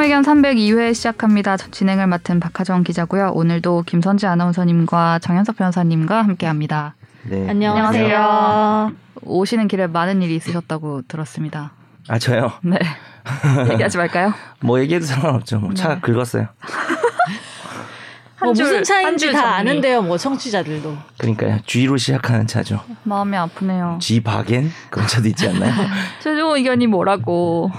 생명의견 302회 시작합니다. 진행을 맡은 박하정 기자고요. 오늘도 김선지 아나운서님과 정현석 변호사님과 함께합니다. 네. 안녕하세요. 오시는 길에 많은 일이 있으셨다고 들었습니다. 아, 저요? 네. 얘기하지 말까요? 뭐 얘기해도 상관없죠. 뭐 차 네. 긁었어요. 뭐 무슨 차인지 다 아는데요, 뭐 청취자들도. 그러니까요, G로 시작하는 차죠. 마음이 아프네요. G 바겐 그런 차도 있지 않나요? 최종 의견이 뭐라고?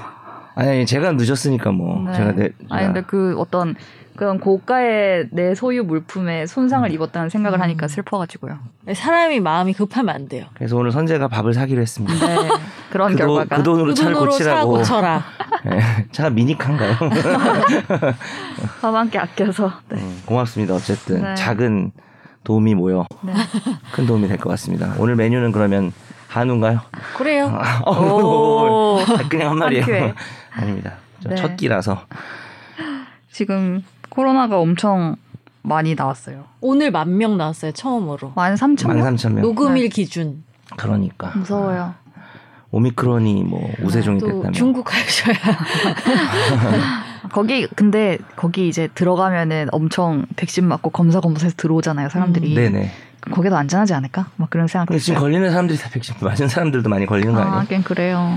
아니 제가 늦었으니까 뭐 네. 제가 아니 근데 그 어떤 그런 고가의 내 소유 물품에 손상을 입었다는 생각을 하니까 슬퍼가지고요. 사람이 마음이 급하면 안 돼요. 그래서 오늘 선재가 밥을 사기로 했습니다. 네. 그런 결과가 그 돈으로 차를 고치라고. 네. 차가 미니카인가요? 밥 한 끼 아껴서. 네. 고맙습니다. 어쨌든 네. 작은 도움이 모여 네. 큰 도움이 될 것 같습니다. 오늘 메뉴는 그러면 한우인가요? 그래요. 아, 그냥 한 말이에요. 아닙니다. 네. 첫 끼라서. 지금 코로나가 엄청 많이 나왔어요. 오늘 10,000명 나왔어요. 처음으로. 13,000명? 녹음일 네. 기준. 그러니까. 무서워요. 오미크론이 뭐 우세종이 됐다면. 중국 가셔야. 거기 이제 들어가면은 엄청 백신 맞고 검사해서 들어오잖아요. 사람들이. 네네. 거기도 안전하지 않을까? 막 그런 생각. 지금 걸리는 사람들이 다 백신 맞은 사람들도 많이 걸리는 거 아니에요? 아, 꽤 그래요.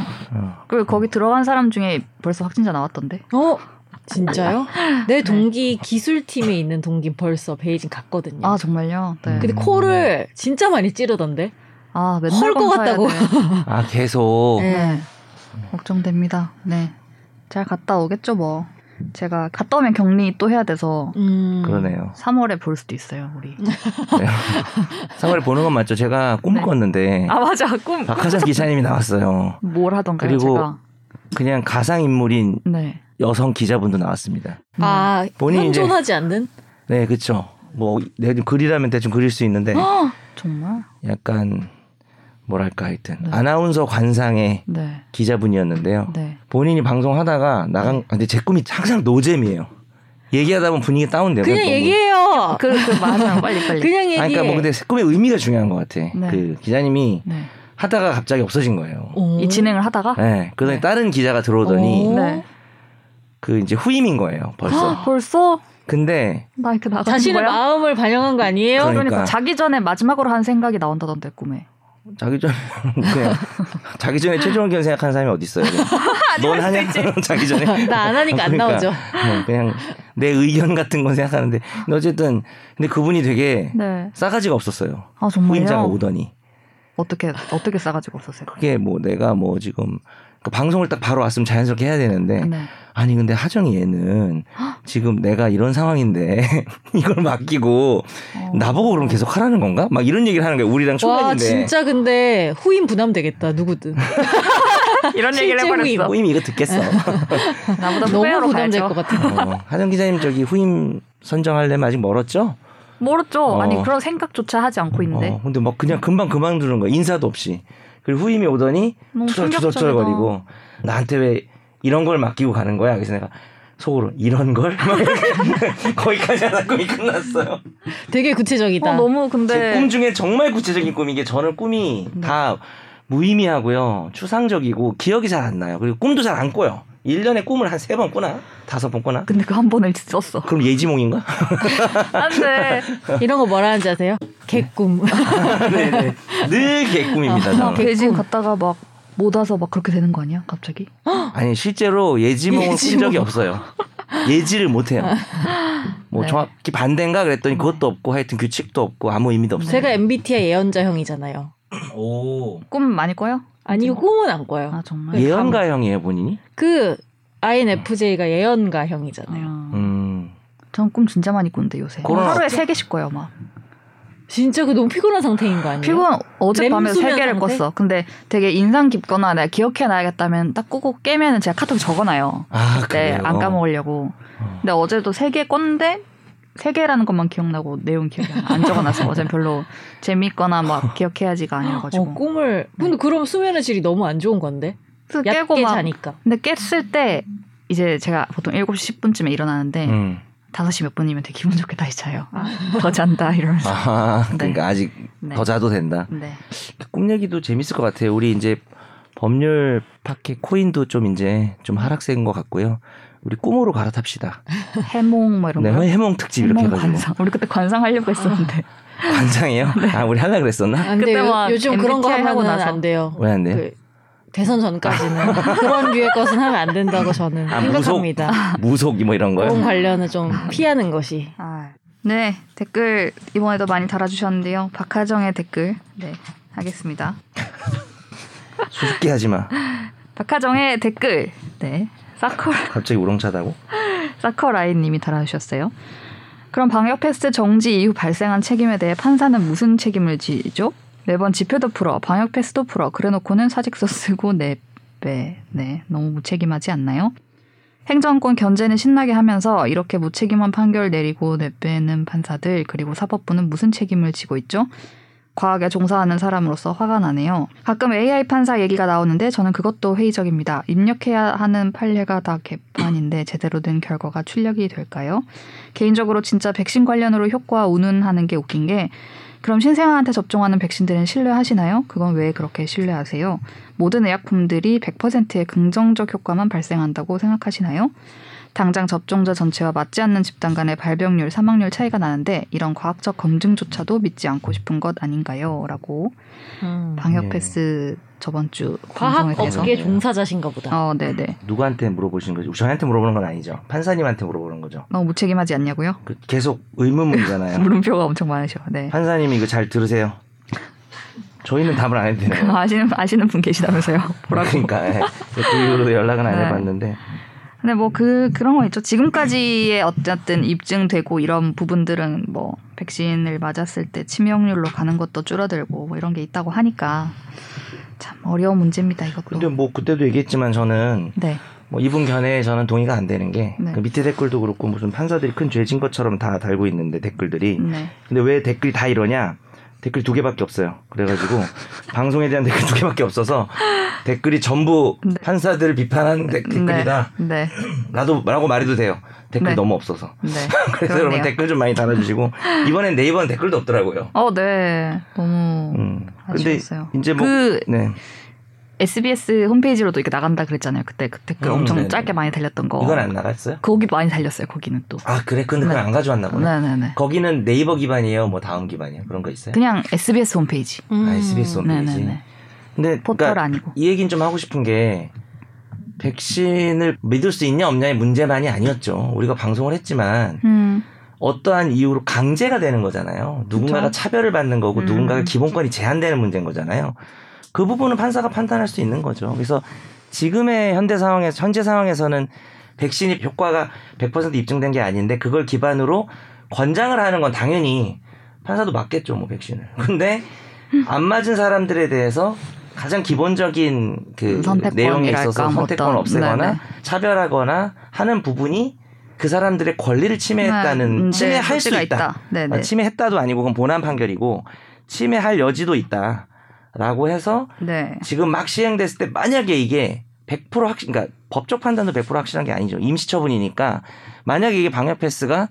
그리고 거기 들어간 사람 중에 벌써 확진자 나왔던데. 어? 진짜요? 내 동기 네. 기술팀에 있는 동기 벌써 베이징 갔거든요. 아 정말요? 네. 근데 코를 진짜 많이 찌르던데. 아 맨날 헐 것 같다고. 아 계속. 네. 걱정됩니다. 네. 잘 갔다 오겠죠 뭐. 제가 갔다 오면 격리 또 해야 돼서. 그러네요. 3월에 볼 수도 있어요 우리. 3월에 보는 건 맞죠? 제가 꿈 네. 꿨는데. 아 맞아 꿈. 박하정 기자님이 나왔어요. 뭘 하던가요? 그리고 제가. 그냥 가상 인물인. 네. 여성 기자분도 나왔습니다. 아, 현존하지 이제, 않는? 네, 그렇죠. 뭐 대충 글이라면 대충 그릴 수 있는데 허! 정말? 약간 뭐랄까 하여튼 네. 아나운서 관상의 네. 기자분이었는데요. 네. 본인이 방송하다가 나간 근데 제 꿈이 항상 노잼이에요. 얘기하다 보면 분위기 다운돼요. 그냥 얘기해요. 그 맞아요. 빨리. 그냥 얘기해. 그러니까 뭐 근데 꿈의 의미가 중요한 것 같아. 네. 그 기자님이 네. 하다가 갑자기 없어진 거예요. 이 진행을 하다가? 네. 그러더니 네. 다른 기자가 들어오더니 그 이제 후임인 거예요. 벌써? 근데 자신의 거야? 마음을 반영한 거 아니에요? 그러니까 자기 전에 마지막으로 한 생각이 나온다던데 꿈에. 자기 전에 그냥 자기 전에 최종 의견 생각하는 사람이 어디 있어요? 넌 하냐? 자기 전에 나 안 하니까 그러니까, 안 나오죠. 그냥 내 의견 같은 건 생각하는데 근데 어쨌든 근데 그분이 되게 네. 싸가지가 없었어요. 아, 정말요? 후임자가 오더니 어떻게 싸가지가 없었어요? 그게 뭐 내가 뭐 지금 그 방송을 딱 바로 왔으면 자연스럽게 해야 되는데 네. 아니 근데 하정이 얘는 지금 내가 이런 상황인데 이걸 맡기고 나보고 그럼 계속 하라는 건가? 막 이런 얘기를 하는 거야. 우리랑 초반인데. 와 진짜 근데 후임 부담되겠다 누구든. 이런 얘기를 해버렸어. 후임이 이거 듣겠어. 나보다 너무 부담될 것 같아. 하정 기자님 저기 후임 선정하려면 아직 멀었죠? 멀었죠. 아니 그런 생각조차 하지 않고 있는데. 근데 막 그냥 금방 두는 거야. 인사도 없이. 그리고 후임이 오더니 투덜투덜거리고 나한테 왜 이런 걸 맡기고 가는 거야? 그래서 내가 속으로 이런 걸? 거기까지 하다 꿈이 끝났어요. 되게 구체적이다. 너무 근데 제 꿈 중에 정말 구체적인 꿈인 게 저는 꿈이 다 무의미하고요. 추상적이고 기억이 잘 안 나요. 그리고 꿈도 잘 안 꿔요. 1년에 꿈을 한 3번 꾸나? 5번 꾸나? 근데 그 한 번을 썼어. 그럼 예지몽인가? 안 돼. 이런 거 뭐라 하는지 아세요? 개꿈. 네네. 늘 개꿈입니다. 개지 갔다가 막 못 와서 막 그렇게 되는 거 아니야? 갑자기? 아니 실제로 예지몽은 쓴 적이 없어요. 예지를 못해요. 뭐 네. 정확히 반대인가 그랬더니 그것도 없고 하여튼 규칙도 없고 아무 의미도 없어요. 제가 MBTI 예언자형이잖아요. 오. 꿈 많이 꿔요? 아니, 꿈은 안 꿔요. 아, 정말? 예언가형이에요, 본인이? 그 INFJ가 예언가형이잖아요. 전 꿈 진짜 많이 꾼데 요새. 하루에 3개씩 꿔요, 막. 진짜 그 너무 피곤한 상태인 거 아니에요? 피곤. 어젯밤에 3개를 꿨어. 근데 되게 인상 깊거나 내가 기억해놔야겠다면 딱 꾸고 깨면은 제가 카톡 적어놔요. 아, 그래요? 안 까먹으려고. 근데 어제도 3개 꿨는데 3개라는 것만 기억나고 내용 기억이 안 적어놨어. 어제는 별로 재밌거나 막 기억해야지가 아니라가지고. 꿈을. 근데 그럼 수면의 질이 너무 안 좋은 건데. 깨고 막 자니까. 근데 깼을 때 이제 제가 보통 7시 10분쯤에 일어나는데 5시 몇 분이면 되게 기분 좋게 다시 자요. 더 잔다 이러면서. 아, 그러니까 네. 아직 네. 더 자도 된다. 네. 꿈 얘기도 재밌을 것 같아요. 우리 이제 법률 파켓 코인도 좀 이제 좀 하락세인 것 같고요. 우리 꿈으로 갈아탑시다. 해몽 뭐 이런 거. 네, 해몽 특집 해몽 이렇게 해가지고. 관상. 우리 그때 관상 하려고 했었는데. 관상이에요? 네. 아, 우리 하려고 그랬었나? 아, 근데 그때만 요즘 그런 거 하고 나서 안 돼요. 왜 안 돼요? 그 대선 전까지는 그런 류의 것은 하면 안 된다고 저는 생각합니다. 무속이 뭐 이런 거요? 그런 관련은 좀 피하는 것이. 아. 네, 댓글 이번에도 많이 달아주셨는데요. 박하정의 댓글 네, 하겠습니다. 수줍게 하지 마. 박하정의 댓글 네, 사커 갑자기 우렁차다고? 사커라인님이 달아주셨어요. 그럼 방역 패스 정지 이후 발생한 책임에 대해 판사는 무슨 책임을 지죠? 매번 지표도 풀어, 방역 패스도 풀어, 그래놓고는 사직서 쓰고 내빼. 네, 너무 무책임하지 않나요? 행정권 견제는 신나게 하면서 이렇게 무책임한 판결 내리고 내빼는 판사들, 그리고 사법부는 무슨 책임을 지고 있죠? 과학에 종사하는 사람으로서 화가 나네요. 가끔 AI 판사 얘기가 나오는데 저는 그것도 회의적입니다. 입력해야 하는 판례가 다 개판인데 제대로 된 결과가 출력이 될까요? 개인적으로 진짜 백신 관련으로 효과 운운하는 게 웃긴 게 그럼 신생아한테 접종하는 백신들은 신뢰하시나요? 그건 왜 그렇게 신뢰하세요? 모든 의약품들이 100%의 긍정적 효과만 발생한다고 생각하시나요? 당장 접종자 전체와 맞지 않는 집단 간의 발병률, 사망률 차이가 나는데 이런 과학적 검증조차도 믿지 않고 싶은 것 아닌가요? 라고 방역 패스 예. 저번 주 과학 업계 종사자신가 보다. 네네. 누구한테 물어보시는 거죠? 저한테 물어보는 건 아니죠. 판사님한테 물어보는 거죠. 너무 무책임하지 않냐고요? 계속 의문문이잖아요. 물음표가 엄청 많으셔. 네. 판사님이 이거 잘 들으세요. 저희는 답을 안 해도 되나요? 아시는 분 계시다면서요? 보라고. 그러니까 예. 그 이후로 연락은 안 해봤는데. 근데 뭐 그런 거 있죠. 지금까지의 어쨌든 입증되고 이런 부분들은 뭐 백신을 맞았을 때 치명률로 가는 것도 줄어들고 뭐 이런 게 있다고 하니까 참 어려운 문제입니다. 이것도. 근데 뭐 그때도 얘기했지만 저는 네. 뭐 이분 견해에 저는 동의가 안 되는 게 그 밑에 댓글도 그렇고 무슨 판사들이 큰 죄진 것처럼 다 달고 있는데 댓글들이. 네. 근데 왜 댓글이 다 이러냐? 댓글 2개밖에 없어요. 그래가지고 방송에 대한 댓글 2개밖에 없어서 댓글이 전부 판사들을 비판하는 댓글이다. 네. 라고 말해도 돼요. 댓글 너무 없어서. 네. 그래서 여러분 댓글 좀 많이 달아주시고 이번엔 네이버는 댓글도 없더라고요. 네. 너무 아쉬웠어요. 근데 이제 뭐 SBS 홈페이지로도 이렇게 나간다 그랬잖아요. 그때 그 댓글 엄청 짧게 많이 달렸던 거. 이건 안 나갔어요? 거기 많이 달렸어요. 거기는 또. 아 그래? 근데 그걸 안 가져왔나 보네. 네네네. 거기는 네이버 기반이에요? 뭐 다음 기반이에요? 그런 거 있어요? 그냥 SBS 홈페이지. 아, SBS 홈페이지. 네네네. 근데 포털 그러니까 아니고. 이 얘기는 좀 하고 싶은 게 백신을 믿을 수 있냐 없냐의 문제만이 아니었죠. 우리가 방송을 했지만 어떠한 이유로 강제가 되는 거잖아요. 누군가가 차별을 받는 거고 누군가가 기본권이 제한되는 문제인 거잖아요. 그 부분은 판사가 판단할 수 있는 거죠. 그래서 지금의 현재 상황에서는 백신이 효과가 100% 입증된 게 아닌데 그걸 기반으로 권장을 하는 건 당연히 판사도 맞겠죠, 뭐 백신을. 근데 안 맞은 사람들에 대해서 가장 기본적인 그 내용에 있어서 선택권을 없애거나 차별하거나 하는 부분이 그 사람들의 권리를 침해했다는 침해할 수 있다. 아, 침해했다도 아니고 그건 본안 판결이고 침해할 여지도 있다. 라고 해서 지금 막 시행됐을 때 만약에 이게 100% 그러니까 법적 판단도 100% 확실한 게 아니죠. 임시처분이니까 만약에 이게 방역 패스가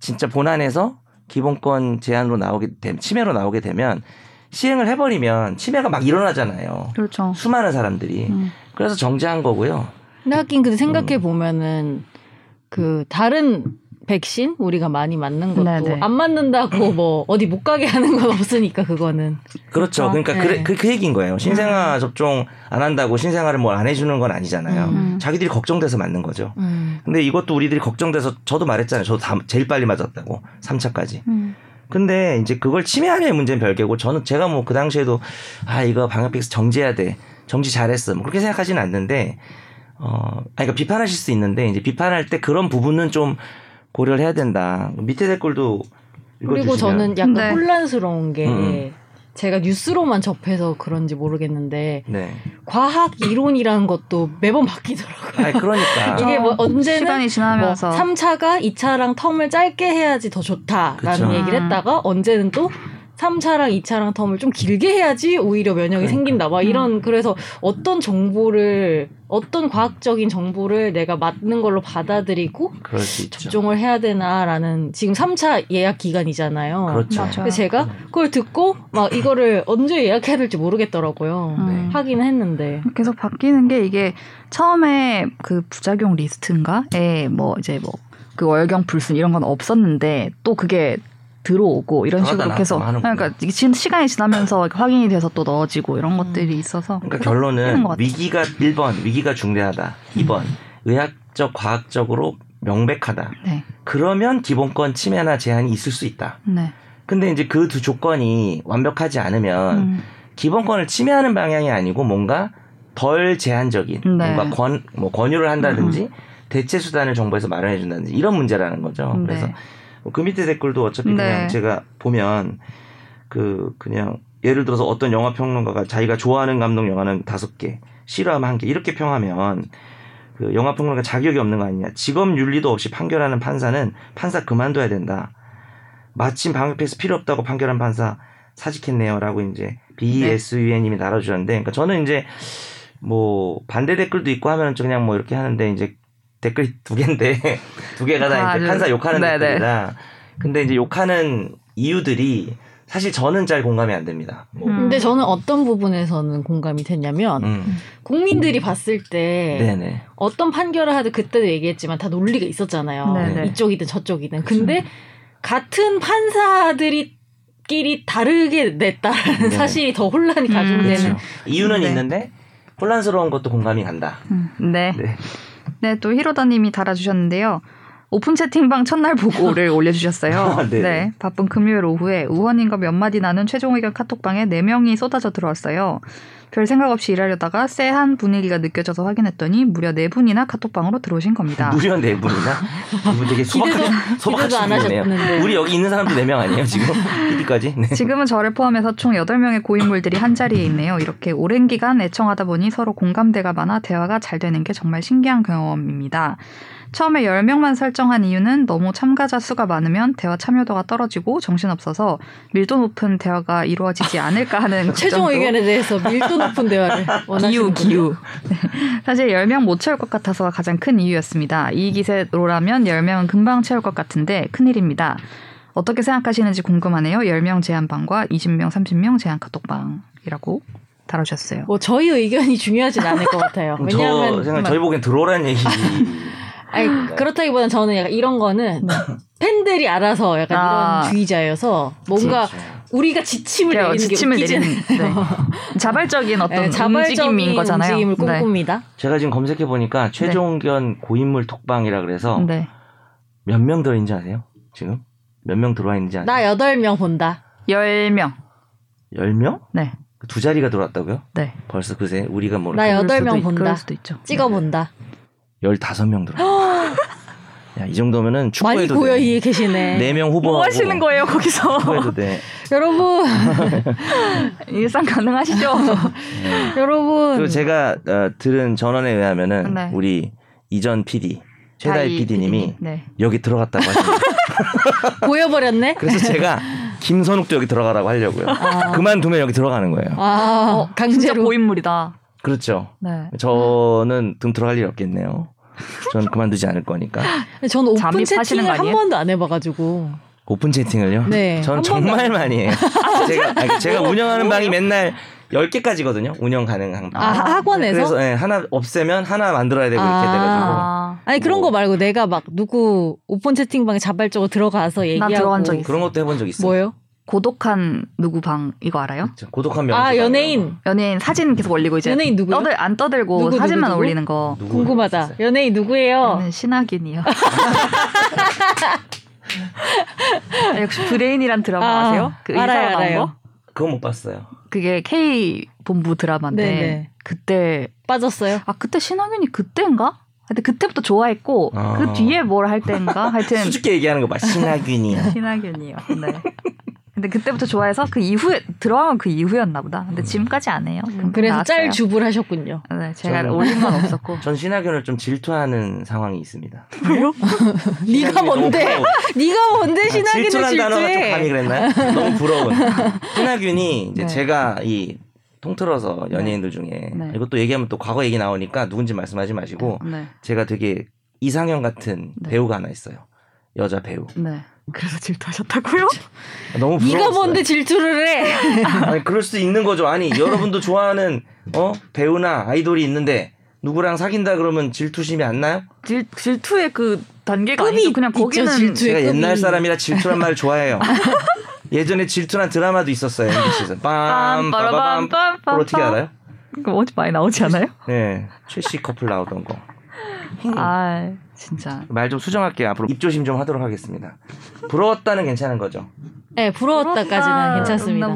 진짜 본안에서 기본권 제한으로 나오게 되면 침해로 나오게 되면 시행을 해버리면 침해가 막 일어나잖아요. 그렇죠. 수많은 사람들이. 그래서 정지한 거고요. 근데 하긴 근데 생각해 보면은 그 다른 백신 우리가 많이 맞는 것도 안 맞는다고 뭐 어디 못 가게 하는 건 없으니까 그거는 그렇죠. 그러니까 그 얘기인 거예요. 신생아 접종 안 한다고 신생아를 뭘 안 해주는 건 아니잖아요. 자기들이 걱정돼서 맞는 거죠. 근데 이것도 우리들이 걱정돼서 저도 말했잖아요. 저도 다 제일 빨리 맞았다고 3차까지. 근데 이제 그걸 침해하는 문제는 별개고 저는 제가 뭐 그 당시에도 아 이거 방역 패스 정지해야 돼. 정지 잘했어. 뭐 그렇게 생각하지는 않는데 그러니까 비판하실 수 있는데 이제 비판할 때 그런 부분은 좀 고려를 해야 된다. 밑에 댓글도 읽어주시면. 그리고 저는 약간 혼란스러운 게 제가 뉴스로만 접해서 그런지 모르겠는데 과학 이론이라는 것도 매번 바뀌더라고요. 아니, 그러니까. 이게 뭐 언제는 시간이 지나면서. 뭐 3차가 2차랑 텀을 짧게 해야지 더 좋다라는 얘기를 했다가 언제는 또 3차랑 2차랑 텀을 좀 길게 해야지 오히려 면역이 생긴다. 막 이런, 그래서 어떤 정보를, 어떤 과학적인 정보를 내가 맞는 걸로 받아들이고 접종을 해야 되나라는, 지금 3차 예약 기간이잖아요. 그렇죠. 그래서 제가 그걸 듣고 막 이거를 언제 예약해야 될지 모르겠더라고요. 하긴 했는데. 계속 바뀌는 게 이게 처음에 그 부작용 리스트인가에 뭐 이제 뭐 그 월경, 불순 이런 건 없었는데 또 그게 들어오고 이런 식으로 계속, 그러니까 지금 시간이 지나면서 확인이 돼서 또 넣어지고 이런 것들이 있어서. 그러니까 결론은 위기가 1번, 위기가 중대하다. 2번, 의학적 과학적으로 명백하다. 네. 그러면 기본권 침해나 제한이 있을 수 있다. 네. 근데 이제 그 두 조건이 완벽하지 않으면 기본권을 침해하는 방향이 아니고 뭔가 덜 제한적인, 네. 뭔가 뭐 권유를 한다든지 대체 수단을 정부에서 마련해 준다든지 이런 문제라는 거죠. 네. 그래서 그 밑에 댓글도 어차피 그냥 제가 보면 그냥 예를 들어서 어떤 영화 평론가가 자기가 좋아하는 감독 영화는 5개, 싫어하면 1개 이렇게 평하면 그 영화 평론가 자격이 없는 거 아니냐. 직업 윤리도 없이 판결하는 판사는 판사 그만둬야 된다. 마침 방역패스 필요 없다고 판결한 판사 사직했네요라고 이제 BESUN님이 달아주셨는데, 그러니까 저는 이제 뭐 반대 댓글도 있고 하면 그냥 뭐 이렇게 하는데 이제. 댓글이 2개인데 2개가 다 이제 판사 욕하는 댓글이다. 근데 이제 욕하는 이유들이 사실 저는 잘 공감이 안 됩니다. 뭐. 근데 저는 어떤 부분에서는 공감이 됐냐면 국민들이 봤을 때 네네. 어떤 판결을 하든, 그때도 얘기했지만 다 논리가 있었잖아요. 네네. 이쪽이든 저쪽이든. 그쵸. 근데 같은 판사들끼리 다르게 냈다라는 네네. 사실이 더 혼란이 가중되는. 이유는 있는데 혼란스러운 것도 공감이 간다. 네. 네, 또 히로다님이 달아주셨는데요. 오픈 채팅방 첫날 보고를 올려주셨어요. 아, 네, 바쁜 금요일 오후에 우원님과 몇 마디 나눈 최종 의견 카톡방에 4명이 쏟아져 들어왔어요. 별 생각 없이 일하려다가 쎄한 분위기가 느껴져서 확인했더니 무려 4분이나 카톡방으로 들어오신 겁니다. 무려 4분이나? 이분 되게 소박하신 분이네요. 우리 여기 있는 사람도 4명 아니에요 지금? PD까지? 네. 지금은 저를 포함해서 총 8명의 고인물들이 한자리에 있네요. 이렇게 오랜 기간 애청하다 보니 서로 공감대가 많아 대화가 잘 되는 게 정말 신기한 경험입니다. 처음에 10명만 설정한 이유는 너무 참가자 수가 많으면 대화 참여도가 떨어지고 정신없어서 밀도 높은 대화가 이루어지지 않을까 하는 최종 의견에 대해서 밀도 높은 대화를 원하시는 기우. 네. 사실 10명 못 채울 것 같아서가 가장 큰 이유였습니다. 이 기세로라면 10명은 금방 채울 것 같은데 큰일입니다. 어떻게 생각하시는지 궁금하네요. 10명 제한방과 20명, 30명 제한 카톡방이라고 다뤄주셨어요. 뭐 저희 의견이 중요하진 않을 것 같아요. 왜냐하면 저희 보기엔 들어오라는 얘기. 아니, 그렇다기보다는 저는 약간 이런 거는 팬들이 알아서 약간 이런 주의자여서 뭔가 우리가 지침을 내리는 게 웃기지는 자발적인 어떤 움직임인 거잖아요. 움직임을 꿈꿉니다. 네. 제가 지금 검색해보니까 최종 의견 고인물 톡방이라 그래서 몇 명 들어있는지 아세요? 지금? 몇 명 들어와 있는지 아세요? 나 8명 본다. 10명. 10명? 네. 2자리가 들어왔다고요? 네. 벌써 그새 우리가 모르는. 나 8명 본다. 그럴 수도 있죠. 찍어본다. 15명 들어왔어요. 야, 이 정도면은 축구해도 많이 돼. 많이 고여이 계시네. 4명 후보하고. 뭐 하시는 거예요 거기서. 축구해도 돼. 여러분. 일상 가능하시죠? 네. 여러분. 그리고 제가 들은 전언에 의하면은 우리 이전 PD, 최다희 PD님이 여기 들어갔다고 하시네요. 보여버렸네. 그래서 제가 김선욱도 여기 들어가라고 하려고요. 그만두면 여기 들어가는 거예요. 강제로. 진짜 고인물이다. 그렇죠. 네. 저는 등 들어갈 일 없겠네요. 저는 그만두지 않을 거니까. 저는 오픈 채팅을 한 번도 안 해봐가지고. 오픈 채팅을요? 네. 저는 정말 많이 해요. 제가 운영하는 방이 맨날 10개까지거든요. 운영 가능한 방. 학원에서? 그래서 네, 하나 없애면 하나 만들어야 되고 이렇게 돼가지고. 아니 그런 거 말고 내가 막 누구 오픈 채팅방에 자발적으로 들어가서 얘기하고. 나 들어간 적 있어. 그런 것도 해본 적 있어요. 뭐예요? 고독한 누구 방 이거 알아요? 그렇죠. 고독한 명수. 아 연예인. 연예인 사진 계속 올리고 이제. 연예인 누구요? 안 떠들고 누구, 사진만 누구? 올리는 거. 궁금하다. 연예인 누구예요? 저는 신하균이요. 역시 브레인이란 드라마 아세요? 그 알아요. 알아요. 그거 못 봤어요. 그게 K 본부 드라마인데 네네. 그때 빠졌어요? 아 그때 신하균이 그때인가? 근데 그때부터 좋아했고 그 뒤에 뭘 할 때인가? 하여튼 수줍게 얘기하는 거 봐. 신하균이요. 신하균이요. 네. 근데 그때부터 좋아해서 그 이후에 들어가면 그 이후였나 보다. 근데 지금까지 안 해요. 그래서 짤 주부를 하셨군요. 네, 제가 올린 건 없었고. 전 신학연을 좀 질투하는 상황이 있습니다. 왜요? 네가 뭔데? 네가 뭔데 신학연을 질투해? 질투란 단어가 좀 감히 그랬나요? 너무 부러운. 신학연이 이제 네. 제가 이 통틀어서 연예인들 중에 네. 이것도 얘기하면 또 과거 얘기 나오니까 누군지 말씀하지 마시고 네. 제가 되게 이상형 같은 네. 배우가 하나 있어요. 여자 배우. 네. 그래서 질투하셨다고요? 너무 부러웠어요. 네가 뭔데 질투를 해? 아니 그럴 수도 있는 거죠. 아니 여러분도 좋아하는 배우나 아이돌이 있는데 누구랑 사귄다 그러면 질투심이 안 나요? 질투의 그 단계가 아니고 그냥 거기는 제가 급이. 옛날 사람이라 질투란 말을 좋아해요. 예전에 질투란 드라마도 있었어요. MBC에서 빰빠라밤. 그걸 어떻게 알아요? 그거 어디 많이 나오지 않아요? 네, 최씨 커플 나오던 거. 아 진짜 말 좀 수정할게요. 앞으로 입조심 좀 하도록 하겠습니다. 부러웠다는 괜찮은 거죠? 네, 부러웠다까지는 괜찮습니다.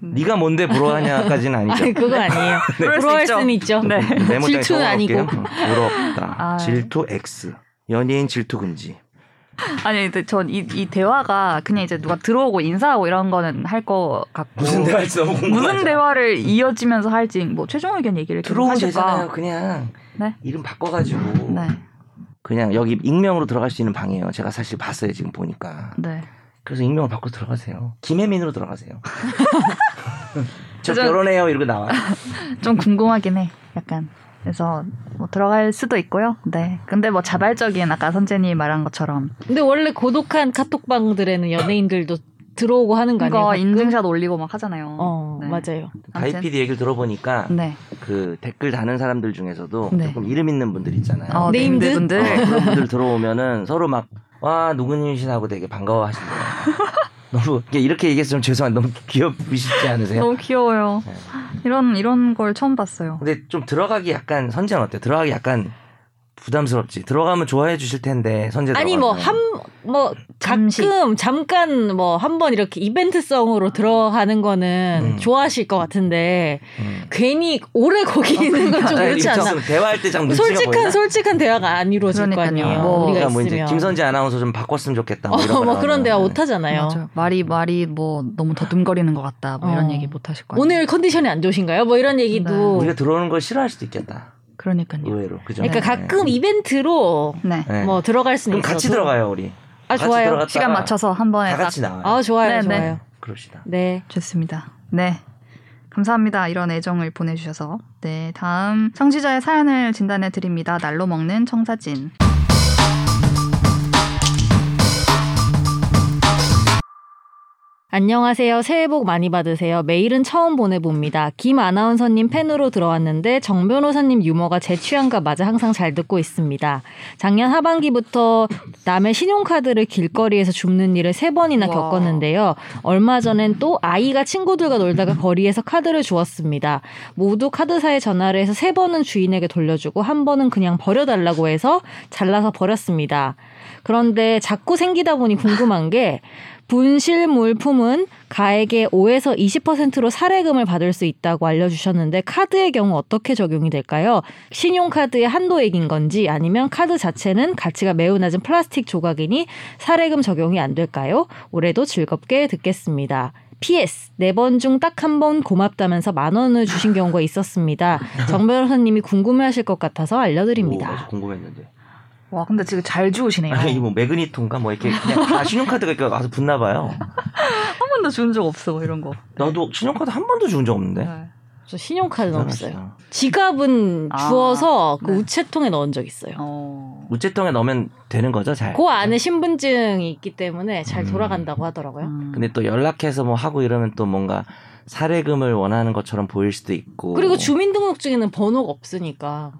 네가 뭔데 부러워하냐까지는 아니죠. 아니, 그거 아니에요. 네. 부러워할 수는 있죠. 네. 질투는 아니고 부럽다. 질투 X 연예인 질투 금지. 아니, 근데 전 이 대화가 그냥 이제 누가 들어오고 인사하고 이런 거는 할 것 같고. 무슨 대화일지 너무 궁금하죠. 무슨 대화를 이어지면서 할지, 뭐, 최종 의견 얘기를 들어오면 되잖아요. 그냥. 네? 이름 바꿔가지고. 네. 그냥 여기 익명으로 들어갈 수 있는 방이에요. 제가 사실 봤어요, 지금 보니까. 네. 그래서 익명을 바꿔 들어가세요. 김혜민으로 들어가세요. 저 결혼해요. 이러고 나와요. 좀 궁금하긴 해, 약간. 그래서 뭐 들어갈 수도 있고요. 네. 근데 뭐 자발적인 아까 선재님이 말한 것처럼. 근데 원래 고독한 카톡방들에는 연예인들도 들어오고 하는 거 아니에요? 그거 인증샷 올리고 막 하잖아요. 네. 맞아요. 다이 PD 얘기를 들어보니까 네. 그 댓글 다는 사람들 중에서도 네. 조금 이름 있는 분들 있잖아요. 네임드 분들. 그런 분들 들어오면은 서로 막 와 누구님이시나 하고 되게 반가워하시는 거예요. 너무 이렇게 얘기해서 좀 죄송한데 너무 귀엽으시지 않으세요? 너무 귀여워요. 네. 이런 걸 처음 봤어요. 근데 좀 들어가기 약간 선재는 어때요? 들어가기 약간 부담스럽지. 들어가면 좋아해 주실 텐데 선재. 아니 잠깐 한번 이렇게 이벤트성으로 들어가는 거는 좋아하실 것 같은데 괜히 오래 거기 있는 건 좀 그렇지 않나? 대화할 때 잠깐 솔직한 대화가 안 이루어질 거 아니에요. 우리가 뭐 이제 김선재 아나운서 좀 바꿨으면 좋겠다. 뭐 이런 그런 대화 못 하잖아요. 맞아요. 말이 뭐 너무 더듬거리는 것 같다. 뭐 이런 얘기 못 하실 거예요. 오늘 컨디션이 안 좋으신가요? 뭐 이런 얘기도 우리가 들어오는 걸 싫어할 수도 있겠다. 그러니까요. 의외로, 그죠? 그러니까 가끔 이벤트로 뭐 들어갈 수는 있어도 같이 들어가요 우리. 좋아요. 시간 맞춰서 한 번에 다 같이 나와요. 좋아요, 네네. 좋아요. 그럽시다. 네, 좋습니다. 네, 감사합니다. 이런 애정을 보내주셔서. 네, 다음 청취자의 사연을 진단해 드립니다. 날로 먹는 청사진. 안녕하세요. 새해 복 많이 받으세요. 메일은 처음 보내봅니다. 김 아나운서님 팬으로 들어왔는데 정 변호사님 유머가 제 취향과 맞아 항상 잘 듣고 있습니다. 작년 하반기부터 남의 신용카드를 길거리에서 줍는 일을 3번이나 겪었는데요. 얼마 전엔 또 아이가 친구들과 놀다가 거리에서 카드를 주웠습니다. 모두 카드사에 전화를 해서 3번은 주인에게 돌려주고 1번은 그냥 버려달라고 해서 잘라서 버렸습니다. 그런데 자꾸 생기다 보니 궁금한 게 분실물품은 가액의 5에서 20%로 사례금을 받을 수 있다고 알려주셨는데 카드의 경우 어떻게 적용이 될까요? 신용카드의 한도액인 건지 아니면 카드 자체는 가치가 매우 낮은 플라스틱 조각이니 사례금 적용이 안 될까요? 올해도 즐겁게 듣겠습니다. PS 4번 중 딱 한 번 고맙다면서 10,000원을 주신 경우가 있었습니다. 정 변호사님이 궁금해하실 것 같아서 알려드립니다. 궁금했는데. 와, 근데 지금 잘 주우시네요. 아니, 이거 뭐 매그니토인가? 뭐 이렇게 그냥 다 신용카드가 와서 붙나봐요. 한 번도 주운 적 없어, 뭐 이런 거. 나도 신용카드 한 번도 주운 적 없는데? 네. 저 신용카드는 없어요. 지갑은 주워서 그 우체통에 넣은 적 있어요. 우체통에 넣으면 되는 거죠, 잘? 그 안에 신분증이 있기 때문에 잘 돌아간다고 하더라고요. 근데 또 연락해서 뭐 하고 이러면 또 뭔가 사례금을 원하는 것처럼 보일 수도 있고. 그리고 주민등록증에는 번호가 없으니까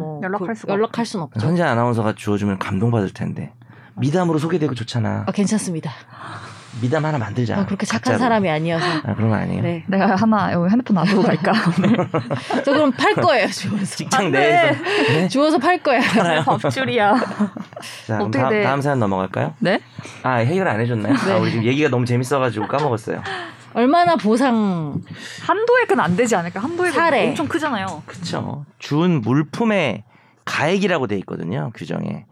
뭐 연락할 수는 없죠. 현재 아나운서가 주워주면 감동받을 텐데. 미담으로 소개되고 좋잖아. 괜찮습니다. 미담 하나 만들자. 그렇게 착한 가짜로. 사람이 아니어서. 그런 거 아니에요. 네. 내가 하나 여기 핸드폰 놔두고 갈까? 저 그럼 팔 거예요. 주워서. 직장 내에서. 네? 주워서 팔 거예요. 밥줄이야. 자, 그럼 다음 사연 넘어갈까요? 네? 해결 안 해줬나요? 네. 우리 지금 얘기가 너무 재밌어가지고 까먹었어요. 얼마나 보상 한도액은 안 되지 않을까? 한도액은 사례. 엄청 크잖아요. 그렇죠. 주운 물품의 가액이라고 돼 있거든요. 규정에.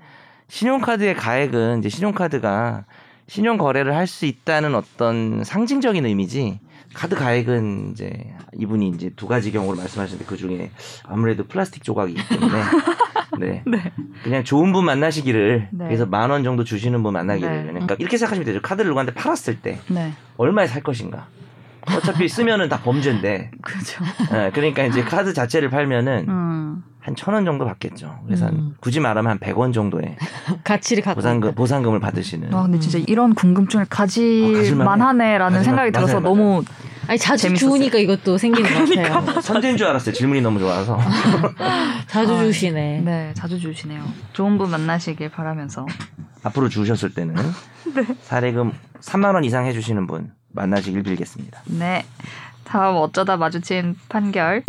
신용카드의 가액은 이제 신용카드가 신용 거래를 할 수 있다는 어떤 상징적인 의미지. 카드 가액은 이제 이분이 이제 두 가지 경우로 말씀하셨는데 그 중에 아무래도 플라스틱 조각이기 때문에 네. 네. 그냥 좋은 분 만나시기를 네. 그래서 10,000원 정도 주시는 분 만나기를 네. 그러니까 이렇게 생각하시면 되죠. 카드를 누구한테 팔았을 때 네. 얼마에 살 것인가. 어차피 쓰면은 다 범죄인데. 그렇죠. 네, 그러니까 이제 카드 자체를 팔면은 한 1,000원 정도 받겠죠. 그래서 한, 굳이 말하면 한 100원 정도의 가치를 갖고 보상금을 받으시는. 아 근데 진짜 이런 궁금증을 가질만하네라는 생각이 들어서 너무. 아니 자주 주우니까 이것도 생기는 것 그러니까. 같아요. 선제인 줄 알았어요. 질문이 너무 좋아서. 자주 주시네. 네, 자주 주시네요. 좋은 분 만나시길 바라면서. 앞으로 주셨을 때는 네. 사례금 30,000원 이상 해주시는 분 만나시길 빌겠습니다. 네, 다음 어쩌다 마주친 판결.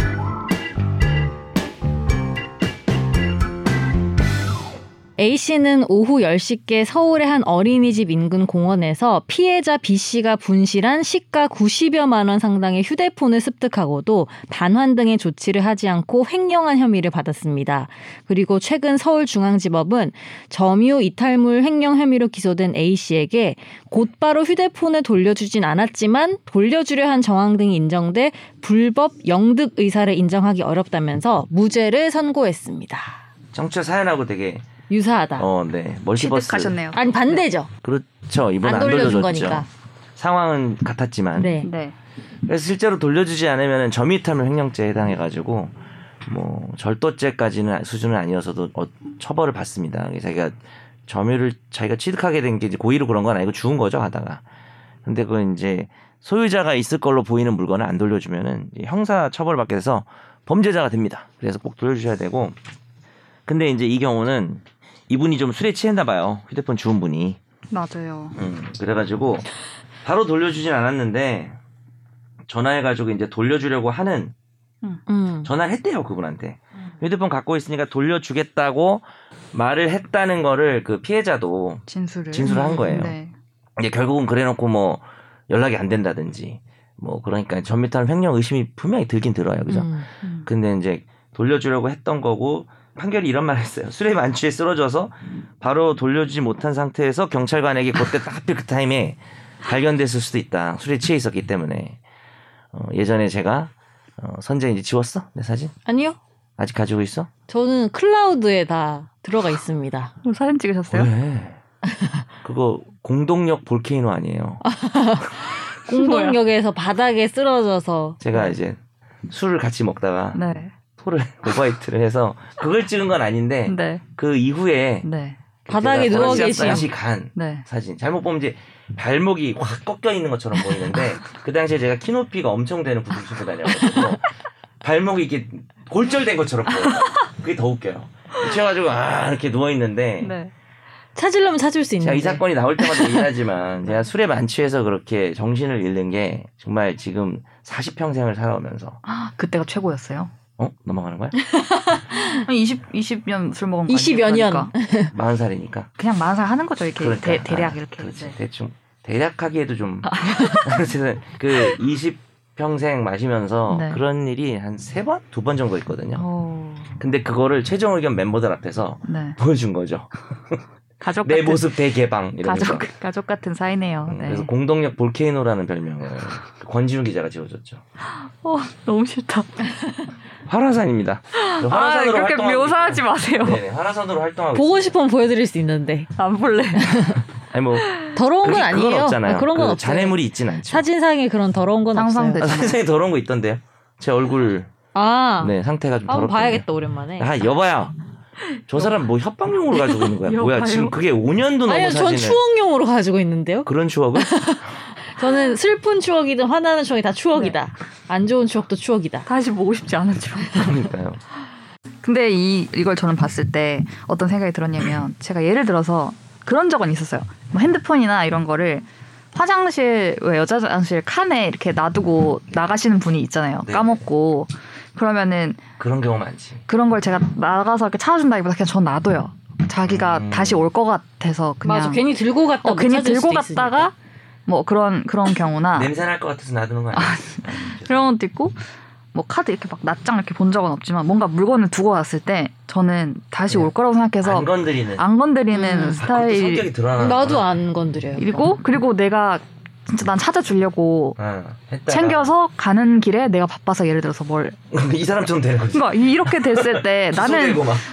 A씨는 오후 10시께 서울의 한 어린이집 인근 공원에서 피해자 B씨가 분실한 시가 900여만 원 상당의 휴대폰을 습득하고도 반환 등의 조치를 하지 않고 횡령한 혐의를 받았습니다. 그리고 최근 서울중앙지법은 점유 이탈물 횡령 혐의로 기소된 A씨에게 곧바로 휴대폰을 돌려주진 않았지만 돌려주려 한 정황 등이 인정돼 불법 영득 의사를 인정하기 어렵다면서 무죄를 선고했습니다. 정치와 사연하고 되게 유사하다. 네. 멀시버스. 취득하셨네요. 아니 반대죠. 네. 그렇죠. 이번 안 돌려준 거니까. 상황은 같았지만. 네. 네. 그래서 실제로 돌려주지 않으면 점유이탈물 횡령죄에 해당해가지고 뭐 절도죄까지는 수준은 아니어서도 처벌을 받습니다. 자기가 점유를 자기가 취득하게 된 게 고의로 그런 건 아니고 주운 거죠 하다가. 근데 그 이제 소유자가 있을 걸로 보이는 물건을 안 돌려주면은 형사 처벌받게 돼서 범죄자가 됩니다. 그래서 꼭 돌려주셔야 되고. 근데 이제 이 경우는 이분이 좀 술에 취했나 봐요. 휴대폰 주운 분이. 맞아요. 그래가지고 바로 돌려주진 않았는데 전화해가지고 이제 돌려주려고 하는 전화를 했대요. 그분한테. 휴대폰 갖고 있으니까 돌려주겠다고 말을 했다는 거를 그 피해자도 진술을 한 거예요. 네. 이제 결국은 그래놓고 뭐 연락이 안 된다든지 뭐 그러니까 전미탈 횡령 의심이 분명히 들긴 들어요. 그죠? 근데 이제 돌려주려고 했던 거고 판결이 이런 말을 했어요. 술에 만취해 쓰러져서 바로 돌려주지 못한 상태에서 경찰관에게 그때 딱 하필 그 타임에 발견됐을 수도 있다. 술에 취해 있었기 때문에. 예전에 제가 선재 이제 지웠어? 내 사진? 아니요. 아직 가지고 있어? 저는 클라우드에 다 들어가 있습니다. 사진 찍으셨어요? 왜? 그거 공동역 볼케이노 아니에요. 공동역에서 바닥에 쓰러져서. 제가 이제 술을 같이 먹다가 네. 토를 오버히트를 해서 그걸 찍은 건 아닌데 네. 그 이후에 네. 바닥에 누워 계신 네. 사진 잘못 보면 이제 발목이 확 꺾여 있는 것처럼 보이는데 그 당시에 제가 키 높이가 엄청 되는 구두 신고 다녀가지고 발목이 이렇게 골절된 것처럼 보여요. 그게 더 웃겨요. 취해가지고 이렇게 누워 있는데 네. 찾으려면 찾을 수 있는데 이 사건이 나올 때마다 얘기하지만 제가 술에 만취해서 그렇게 정신을 잃는 게 정말 지금 40평생을 살아오면서 그때가 최고였어요. 넘어가는 거야? 20년 술 먹은 거 20여 년. 그러니까. 40살이니까. 그냥 40살 하는 거죠. 이렇게 그러니까. 대략 이렇게. 그렇지. 대충. 대략 하기에도 좀. 어쨌든 그 20평생 마시면서 네. 그런 일이 한 3번? 2번 정도 있거든요. 오. 근데 그거를 최종 의견 멤버들 앞에서 네. 보여준 거죠. 가족 내 같은, 모습 대개방 이러면서. 가족 같은 사이네요. 네. 그래서 공동역 볼케이노라는 별명을 권지훈 기자가 지어줬죠. 너무 싫다. 활화산입니다. 활화산으로 그렇게 묘사하지 마세요. 네네, 활화산으로 활동하고 보고 있습니다. 싶으면 보여드릴 수 있는데 안 볼래요. 아니 뭐 더러운 건 아니에요. 그건 없잖아요. 아니, 그런 건 없어요. 잔해물이 있진 않죠. 사진상에 그런 더러운 건 없어요. 사진상에 더러운 거 있던데요. 제 얼굴 네 상태가 좀 더럽거든요. 봐야겠다 오랜만에. 여봐야. 저 사람 뭐 협박용으로 가지고 있는 거야? 뭐야 지금 그게 5년도 넘은 사진을. 전 추억용으로 가지고 있는데요. 그런 추억은? 저는 슬픈 추억이든 화나는 추억이 다 추억이다. 네. 안 좋은 추억도 추억이다. 다시 보고 싶지 않은 추억. 그러니까요. 근데 이걸 저는 봤을 때 어떤 생각이 들었냐면 제가 예를 들어서 그런 적은 있었어요. 뭐 핸드폰이나 이런 거를 화장실 왜 여자 화장실 칸에 이렇게 놔두고 나가시는 분이 있잖아요. 네. 까먹고. 그러면은 그런 경우 많지. 그런 걸 제가 나가서 이렇게 찾아준다기보다 그냥 전 놔둬요. 자기가 다시 올 것 같아서 그냥. 맞아. 괜히 들고 갔다. 괜히 들고 갔다가 있으니까. 뭐 그런 경우나 냄새 날 것 같아서 놔두는 거 아니야? 그런 것도 있고 뭐 카드 이렇게 막 낱장 이렇게 본 적은 없지만 뭔가 물건을 두고 왔을 때 저는 다시 올 거라고 생각해서 안 건드리는 스타일. 성격이 드러나는 나도 안 건드려요. 그리고 내가 진짜 난 찾아주려고 챙겨서 가는 길에 내가 바빠서 예를 들어서 뭘 이 사람처럼 되는 거지. 그러니까 이렇게 됐을 때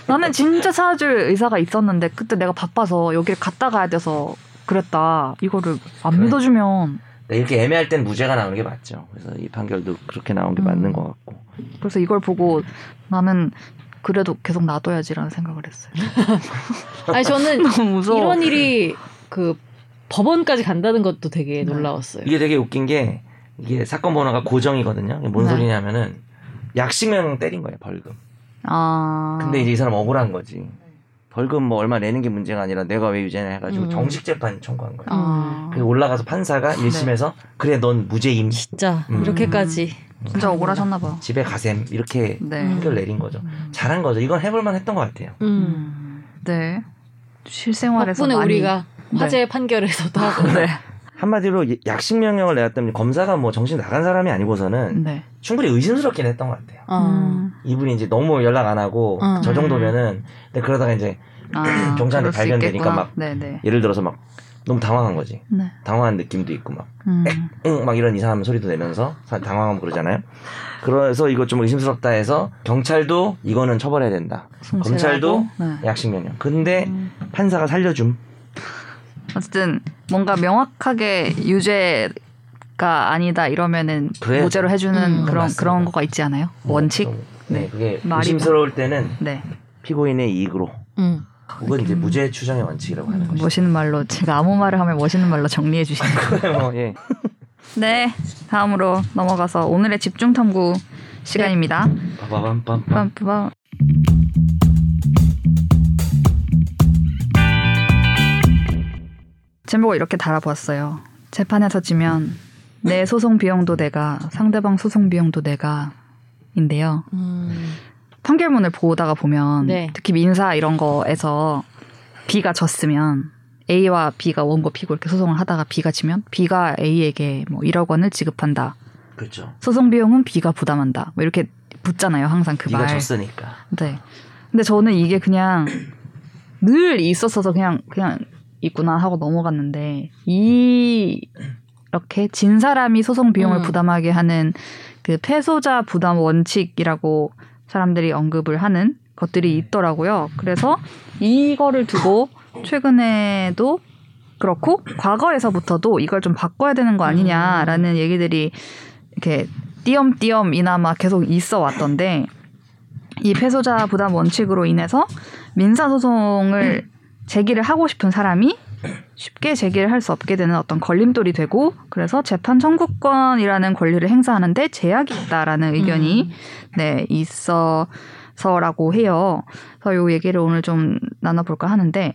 나는 진짜 찾아줄 의사가 있었는데 그때 내가 바빠서 여기를 갔다 가야 돼서 그랬다. 이거를 안 믿어주면 이렇게 애매할 땐 무죄가 나오는 게 맞죠. 그래서 이 판결도 그렇게 나온 게 맞는 것 같고. 그래서 이걸 보고 나는 그래도 계속 놔둬야지라는 생각을 했어요. 아니 저는 너무 무서워. 이런 일이 그 법원까지 간다는 것도 되게 놀라웠어요. 이게 되게 웃긴 게 이게 사건 번호가 고정이거든요. 뭔 소리냐면은 약식명 때린 거예요. 벌금. 아. 근데 이제 이 사람 억울한 거지. 벌금 뭐 얼마 내는 게 문제가 아니라 내가 왜 유죄냐 해가지고 정식 재판 청구한 거예요. 그래서 올라가서 판사가 1심에서 그래 넌 무죄임. 진짜 이렇게까지 진짜 억울하셨나 봐요. 집에 가셈 이렇게 판결 내린 거죠. 잘한 거죠. 이건 해볼만 했던 것 같아요. 네. 실생활에서 덕분에 많이 우리가 화재 판결에서도 하고. 한마디로 약식명령을 내놨다면 검사가 뭐 정신 나간 사람이 아니고서는 충분히 의심스럽긴 했던 것 같아요. 이분이 이제 너무 연락 안 하고 저 정도면은 근데 그러다가 이제 경찰한테 발견되니까 막 예를 들어서 막 너무 당황한 거지. 당황한 느낌도 있고 막 막 이런 이상한 소리도 내면서 당황하면 그러잖아요. 그래서 이거 좀 의심스럽다 해서 경찰도 이거는 처벌해야 된다. 검찰도 약식명령. 근데 판사가 살려줌. 어쨌든 뭔가 명확하게 유죄가 아니다 이러면은 무죄로 해주는 그런 거가 있지 않아요? 원칙? 그게 의심스러울 때는 피고인의 이익으로 그건 이제 무죄 추정의 원칙이라고 하는 거죠. 멋있는 말로 제가 아무 말을 하면 멋있는 말로 정리해 주시는 거예요. 네, 다음으로 넘어가서 오늘의 집중탐구 시간입니다. 빠바밤빰빰. 제목을 이렇게 달아보았어요. 재판에서 지면 내 소송 비용도 내가 상대방 소송 비용도 내가 인데요. 판결문을 보다가 보면 특히 민사 이런 거에서 B가 졌으면 A와 B가 원고 피고 이렇게 소송을 하다가 B가 지면 B가 A에게 뭐 1억 원을 지급한다. 그렇죠. 소송 비용은 B가 부담한다. 뭐 이렇게 붙잖아요. 항상 그 말. B가 졌으니까. 근데 저는 이게 그냥 늘 있었어서 그냥 있구나 하고 넘어갔는데 이렇게 진 사람이 소송 비용을 부담하게 하는 그 패소자 부담 원칙이라고 사람들이 언급을 하는 것들이 있더라고요. 그래서 이거를 두고 최근에도 그렇고 과거에서부터도 이걸 좀 바꿔야 되는 거 아니냐라는 얘기들이 이렇게 띄엄띄엄이나마 계속 있어 왔던데 이 패소자 부담 원칙으로 인해서 민사 소송을 제기를 하고 싶은 사람이 쉽게 제기를 할 수 없게 되는 어떤 걸림돌이 되고 그래서 재판 청구권이라는 권리를 행사하는데 제약이 있다라는 의견이 있어서라고 해요. 그래서 이 얘기를 오늘 좀 나눠볼까 하는데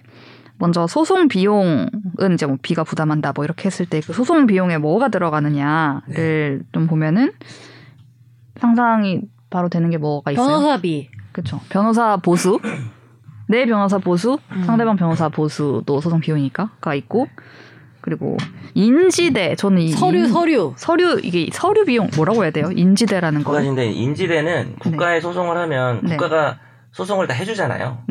먼저 소송 비용은 이제 뭐 B가 부담한다 뭐 이렇게 했을 때 그 소송 비용에 뭐가 들어가느냐를 좀 보면은 상상이 바로 되는 게 뭐가 있어요? 변호사비. 그렇죠. 변호사 보수. 내 변호사 보수, 상대방 변호사 보수도 소송 비용이니까가 있고 그리고 인지대 저는 이 서류 이게 서류 비용 뭐라고 해야 돼요? 인지대라는 거. 그러니까 인지대는 국가에 소송을 하면 국가가 소송을 다 해주잖아요.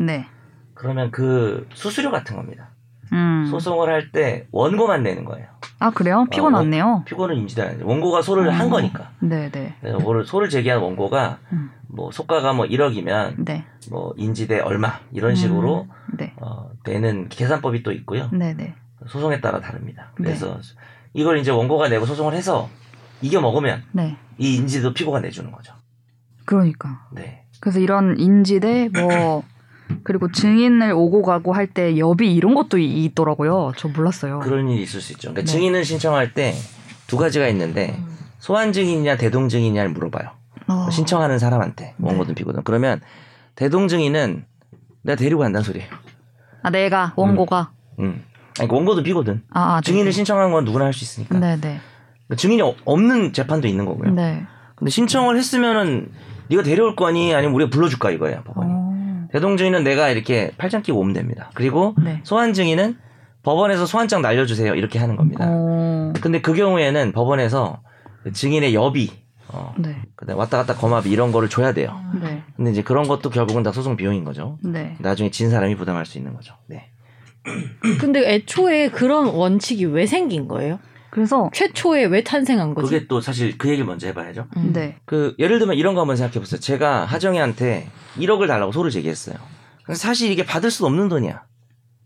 그러면 그 수수료 같은 겁니다. 소송을 할 때 원고만 내는 거예요. 아 그래요? 피고는 안 내요? 피고는 인지대 안 해요. 원고가 소를 한 거니까. 소를 제기한 원고가 뭐 속가가 뭐 1억이면 뭐 인지대 얼마 이런 식으로 되는 계산법이 또 있고요. 소송에 따라 다릅니다. 그래서 이걸 이제 원고가 내고 소송을 해서 이겨 먹으면 이 인지대도 피고가 내주는 거죠. 그러니까. 그래서 이런 인지대 뭐 그리고 증인을 오고 가고 할 때 여비 이런 것도 있더라고요. 저 몰랐어요. 그런 일이 있을 수 있죠. 그러니까 증인을 신청할 때 두 가지가 있는데 소환 증인이냐 대동 증인이냐를 물어봐요. 신청하는 사람한테 원고든 피고든. 그러면 대동 증인은 내가 데리고 간다는 소리예요. 아 내가 원고가. 그러니까 원고든 피고든. 증인을 신청한 건 누구나 할 수 있으니까. 그러니까 증인이 없는 재판도 있는 거고요. 근데 신청을 했으면은 네가 데려올 거니 아니면 우리가 불러줄까 이거예요. 법원이. 대동 증인은 내가 이렇게 팔짱 끼고 오면 됩니다. 그리고 소환 증인은 법원에서 소환장 날려주세요. 이렇게 하는 겁니다. 근데 그 경우에는 법원에서 증인의 여비 네. 그다음 왔다 갔다 거마비 이런 거를 줘야 돼요. 네. 근데 이제 그런 것도 결국은 다 소송 비용인 거죠. 네. 나중에 진 사람이 부담할 수 있는 거죠. 네. 근데 애초에 그런 원칙이 왜 생긴 거예요? 그래서 최초에 왜 탄생한 거지? 그게 또 사실 그 얘기를 먼저 해봐야죠. 네. 그 예를 들면 이런 거 한번 생각해보세요. 제가 하정이한테 1억을 달라고 소를 제기했어요. 사실 이게 받을 수 없는 돈이야.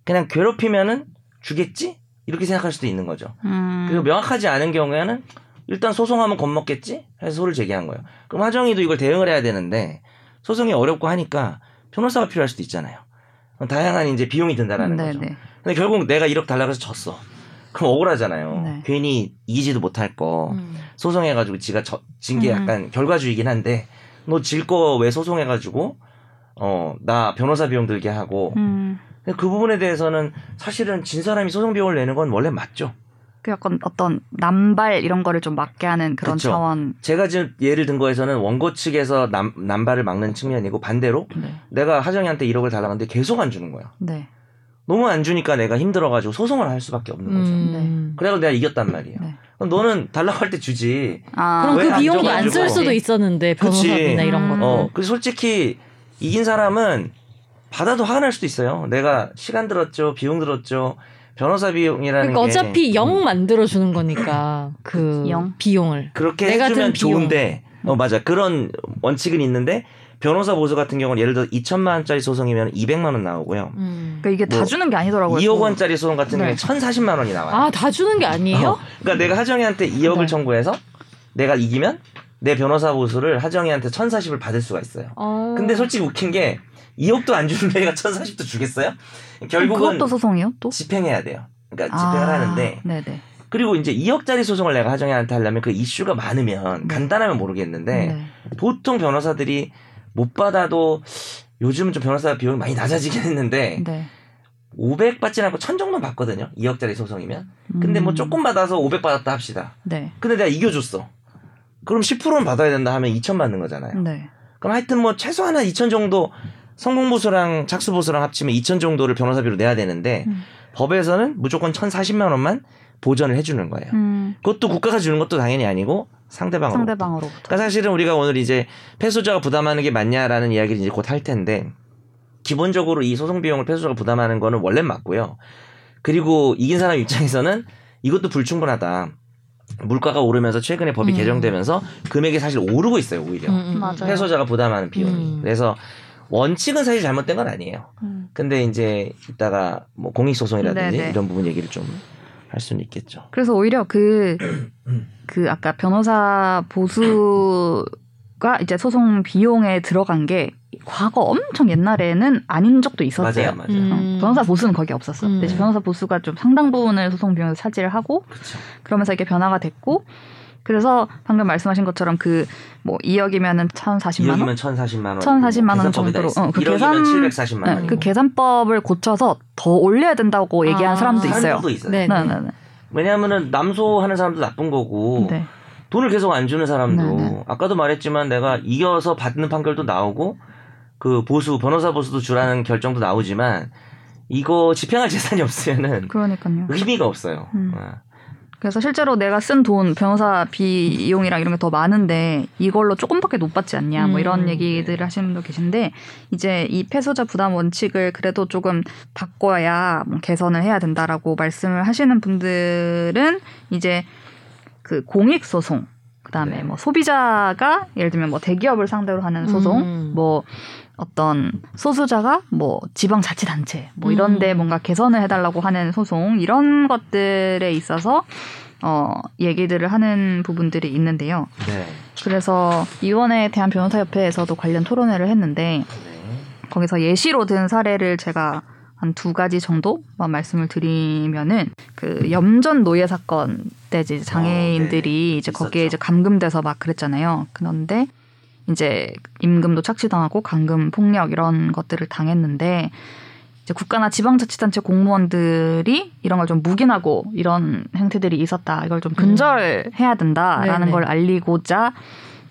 그냥 괴롭히면은 주겠지? 이렇게 생각할 수도 있는 거죠. 그리고 명확하지 않은 경우에는 일단 소송하면 겁먹겠지? 해서 소를 제기한 거예요. 그럼 하정이도 이걸 대응을 해야 되는데 소송이 어렵고 하니까 변호사가 필요할 수도 있잖아요. 다양한 이제 비용이 든다라는 네네. 거죠. 근데 결국 내가 1억 달라고 해서 졌어. 그럼 억울하잖아요. 네. 괜히 이기지도 못할 거 소송해가지고 지가 진 게 약간 결과주의긴 한데 너 질 거 왜 소송해가지고 나 변호사 비용 들게 하고 근데 그 부분에 대해서는 사실은 진 사람이 소송 비용을 내는 건 원래 맞죠. 그 약간 어떤 남발 이런 거를 좀 막게 하는 그런 그쵸. 차원. 제가 지금 예를 든 거에서는 원고 측에서 남발을 막는 측면이고 반대로 네. 내가 하정이한테 1억을 달라고 하는데 계속 안 주는 거야. 네. 너무 안 주니까 내가 힘들어가지고 소송을 할 수밖에 없는 거죠. 네. 그래서 내가 이겼단 말이에요. 네. 그럼 너는 달라고 할 때 주지. 아, 그럼 그 비용도 안 쓸 수도 있었는데 변호사비나 이런 것도. 그래서 솔직히 이긴 사람은 받아도 화가 날 수도 있어요. 내가 시간 들었죠. 비용 들었죠. 변호사 비용이라는 그러니까 게 어차피 0 만들어주는 거니까 그 0? 비용을 그렇게 내가 해주면 좋은데 맞아 그런 원칙은 있는데 변호사 보수 같은 경우는 예를 들어 2천만 원짜리 소송이면 200만 원 나오고요. 그러니까 이게 다 주는 게 아니더라고요. 2억 원짜리 소송 같은 경우에 1,040만 원이 나와요. 아, 다 주는 게 아니에요? 그러니까 내가 하정이한테 2억을 청구해서 내가 이기면 내 변호사 보수를 하정이한테 1,040을 받을 수가 있어요. 근데 솔직히 웃긴 게 2억도 안 주는 애가 1,040도 주겠어요? 결국은 그것도 소송이요? 또? 집행해야 돼요. 그러니까 집행을 하는데 네네. 그리고 이제 2억짜리 소송을 내가 하정이한테 하려면 그 이슈가 많으면 간단하면 모르겠는데 보통 변호사들이 못 받아도 요즘은 좀 변호사 비용이 많이 낮아지긴 했는데 500 받진 않고 1,000 정도 받거든요. 2억짜리 소송이면. 근데 뭐 조금 받아서 500 받았다 합시다. 네. 근데 내가 이겨줬어. 그럼 10%는 받아야 된다 하면 2,000 받는 거잖아요. 네. 그럼 하여튼 뭐 최소한 한 2,000 정도 성공보수랑 착수보수랑 합치면 2,000 정도를 변호사비로 내야 되는데 법에서는 무조건 1,040만 원만 보전을 해주는 거예요. 그것도 국가가 주는 것도 당연히 아니고 상대방으로부터. 그러니까 사실은 우리가 오늘 이제 패소자가 부담하는 게 맞냐라는 이야기를 이제 곧 할 텐데 기본적으로 이 소송 비용을 패소자가 부담하는 거는 원래 맞고요. 그리고 이긴 사람 입장에서는 이것도 불충분하다. 물가가 오르면서 최근에 법이 개정되면서 금액이 사실 오르고 있어요. 오히려 패소자가 부담하는 비용이. 그래서 원칙은 사실 잘못된 건 아니에요. 근데 이제 이따가 뭐 공익소송이라든지 이런 부분 얘기를 좀 할 수는 있겠죠. 그래서 오히려 그 아까 변호사 보수가 이제 소송 비용에 들어간 게 과거 엄청 옛날에는 아닌 적도 있었대요. 맞아요. 변호사 보수는 거기 없었어. 대신 변호사 보수가 좀 상당 부분을 소송 비용에서 차지를 하고 그쵸. 그러면서 이게 변화가 됐고 그래서 방금 말씀하신 것처럼 그 뭐 2억이면은 1,040만 원. 2억이면 1,040만 원. 1,040만 원 정도로. 그 1억이면 740만 원. 그 계산법을 고쳐서 더 올려야 된다고 얘기한 사람도 있어요. 네. 왜냐하면은 남소하는 사람도 나쁜 거고 돈을 계속 안 주는 사람도 아까도 말했지만 내가 이겨서 받는 판결도 나오고 그 보수 변호사 보수도 주라는 결정도 나오지만 이거 집행할 재산이 없으면은 그러니까요. 의미가 없어요. 그래서 실제로 내가 쓴 돈, 변호사 비용이랑 이런 게 더 많은데 이걸로 조금밖에 못 받지 않냐 뭐 이런 얘기들을 하시는 분도 계신데 이제 이 패소자 부담 원칙을 그래도 조금 바꿔야 뭐 개선을 해야 된다라고 말씀을 하시는 분들은 이제 그 공익소송 그다음에 뭐 소비자가 예를 들면 뭐 대기업을 상대로 하는 소송 뭐 어떤 소수자가 뭐 지방자치단체 뭐 이런데 뭔가 개선을 해달라고 하는 소송 이런 것들에 있어서 얘기들을 하는 부분들이 있는데요. 네. 그래서 이번에 대한변호사협회에서도 관련 토론회를 했는데 거기서 예시로 든 사례를 제가 한 2가지 정도만 말씀을 드리면은 그 염전 노예 사건 때 이제 장애인들이 이제 거기에 있었죠. 이제 감금돼서 막 그랬잖아요. 그런데 이제 임금도 착취당하고 감금 폭력 이런 것들을 당했는데 이제 국가나 지방자치단체 공무원들이 이런 걸 좀 묵인하고 이런 행태들이 있었다. 이걸 좀 근절해야 된다라는 걸 알리고자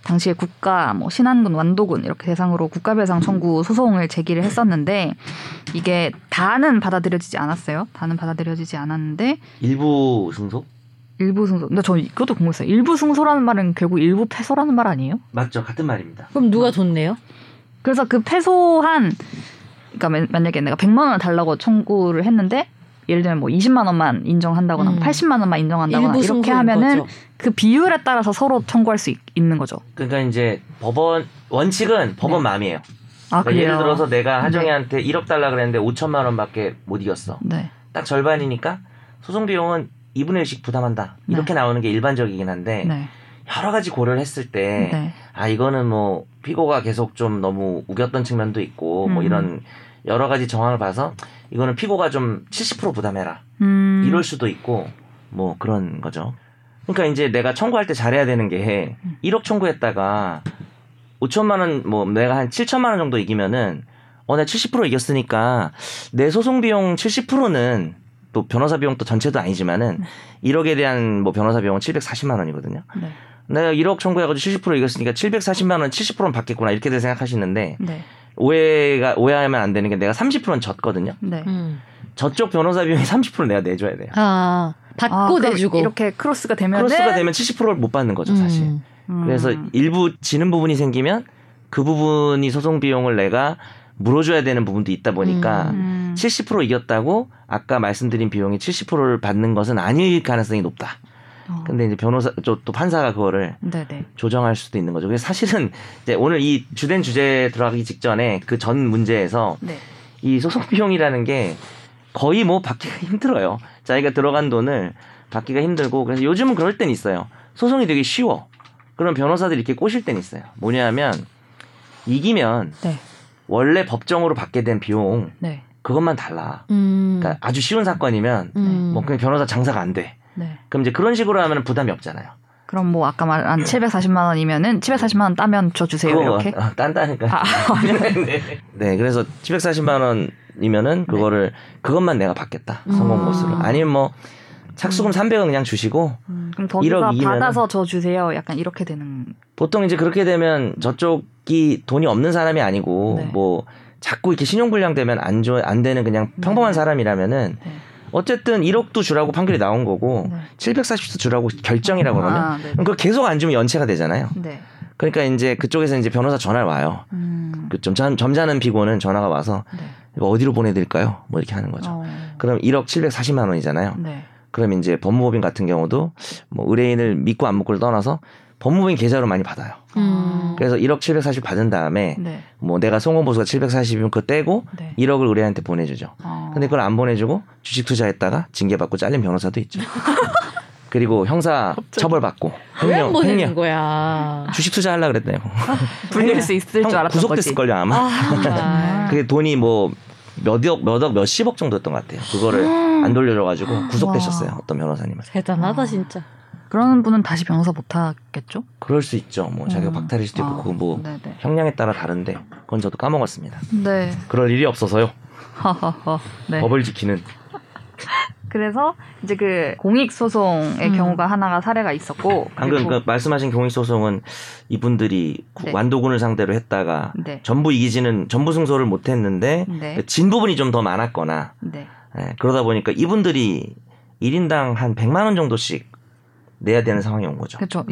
당시에 국가, 뭐 신안군, 완도군 이렇게 대상으로 국가배상 청구 소송을 제기를 했었는데 이게 다는 받아들여지지 않았어요. 다는 받아들여지지 않았는데 일부 승소? 일부승소. 근데 저 그것도 궁금했어요. 일부승소라는 말은 결국 일부 패소라는 말 아니에요? 맞죠. 같은 말입니다. 그럼 누가 줬네요? 그래서 그 패소한, 그러니까 만약에 내가 100만 원 달라고 청구를 했는데 예를 들면 뭐 20만 원만 인정한다거나 80만 원만 인정한다거나 이렇게 하면은 거죠. 그 비율에 따라서 서로 청구할 수 있는 거죠. 그러니까 이제 법원 원칙은 법원 마음이에요. 아, 그러니까 예를 들어서 내가 하정이한테 1억 달라 그랬는데 5천만 원밖에 못 이겼어. 네. 딱 절반이니까 소송 비용은 2분의 1씩 부담한다. 이렇게 나오는 게 일반적이긴 한데 여러 가지 고려를 했을 때 아, 이거는 뭐 피고가 계속 좀 너무 우겼던 측면도 있고 뭐 이런 여러 가지 정황을 봐서 이거는 피고가 좀 70% 부담해라. 이럴 수도 있고 뭐 그런 거죠. 그러니까 이제 내가 청구할 때 잘해야 되는 게 1억 청구했다가 5천만 원 뭐 내가 한 7천만 원 정도 이기면은 내가 70% 이겼으니까 내 소송 비용 70%는 또 변호사 비용 또 전체도 아니지만은 1억에 대한 뭐 변호사 비용은 740만 원이거든요. 네. 내가 1억 청구해가지고 70% 이겼으니까 740만 원 70%는 받겠구나 이렇게들 생각하시는데 오해하면 안 되는 게 내가 30%는 졌거든요. 네. 저쪽 변호사 비용이 30% 내가 내줘야 돼요. 아, 받고 내주고 이렇게 크로스가 되면 70%를 못 받는 거죠 사실. 그래서 일부 지는 부분이 생기면 그 부분이 소송 비용을 내가 물어줘야 되는 부분도 있다 보니까 70% 이겼다고 아까 말씀드린 비용이 70%를 받는 것은 아닐 가능성이 높다. 근데 이제 또 판사가 그거를 조정할 수도 있는 거죠. 그래서 사실은 이제 오늘 이 주된 주제에 들어가기 직전에 그 전 문제에서 이 소송 비용이라는 게 거의 뭐 받기가 힘들어요. 자기가 들어간 돈을 받기가 힘들고 그래서 요즘은 그럴 땐 있어요. 소송이 되게 쉬워. 그런 변호사들이 이렇게 꼬실 땐 있어요. 뭐냐면 이기면 원래 법정으로 받게 된 비용 그것만 달라. 그러니까 아주 쉬운 사건이면 뭐 그냥 변호사 장사가 안 돼. 그럼 이제 그런 식으로 하면 부담이 없잖아요. 그럼 뭐 아까 말한 740만 원이면은 740만 원 따면 줘 주세요 이렇게. 딴다니까. 네, 그래서 740만 원이면은 그것만 내가 받겠다 성공보수로. 아니면 뭐 착수금 300원 그냥 주시고. 그럼 더비가 받아서 줘 주세요. 약간 이렇게 되는. 보통 이제 그렇게 되면 저쪽이 돈이 없는 사람이 아니고 뭐 자꾸 이렇게 신용불량 되면 안 되는 그냥 평범한 사람이라면은. 어쨌든 1억도 주라고 판결이 나온 거고 740도 주라고 결정이라고 그러면 그걸 계속 안 주면 연체가 되잖아요. 그러니까 이제 그쪽에서 이제 변호사 전화를 와요. 그 점잖은 피고는 전화가 와서 이거 어디로 보내드릴까요? 뭐 이렇게 하는 거죠. 그럼 1억 740만 원이잖아요. 그럼 이제 법무법인 같은 경우도 뭐 의뢰인을 믿고 안 믿고를 떠나서 법무법인 계좌로 많이 받아요. 그래서 1억 740 받은 다음에 뭐 내가 송원보수가 740이면 그거 떼고 1억을 의뢰인한테 보내주죠. 근데 그걸 안 보내주고 주식 투자했다가 징계받고 잘린 변호사도 있죠. 그리고 형사 처벌받고 횡령 거야. 주식 투자하려고 그랬네요. 불릴 수 있을 줄 알았던 거지. 구속됐을걸요 아마. 그게 돈이 뭐 몇억 몇십억 정도였던 것 같아요. 그거를 안 돌려줘가지고 구속되셨어요. 와. 어떤 변호사님은. 대단하다 진짜. 그런 분은 다시 변호사 못 하겠죠? 그럴 수 있죠. 뭐 자기가 박탈일 수도 있고 그거 뭐 형량에 따라 다른데 그건 저도 까먹었습니다. 그럴 일이 없어서요. 법을 지키는. 그래서 이제 그 공익소송의 경우가 하나가 사례가 있었고 방금 그 말씀하신 공익소송은 이분들이 완도군을 상대로 했다가 전부 승소를 못 했는데 진 부분이 좀 더 많았거나 그러다 보니까 이분들이 1인당 한 100만 원 정도씩 내야 되는 상황이 온 거죠. 그렇죠.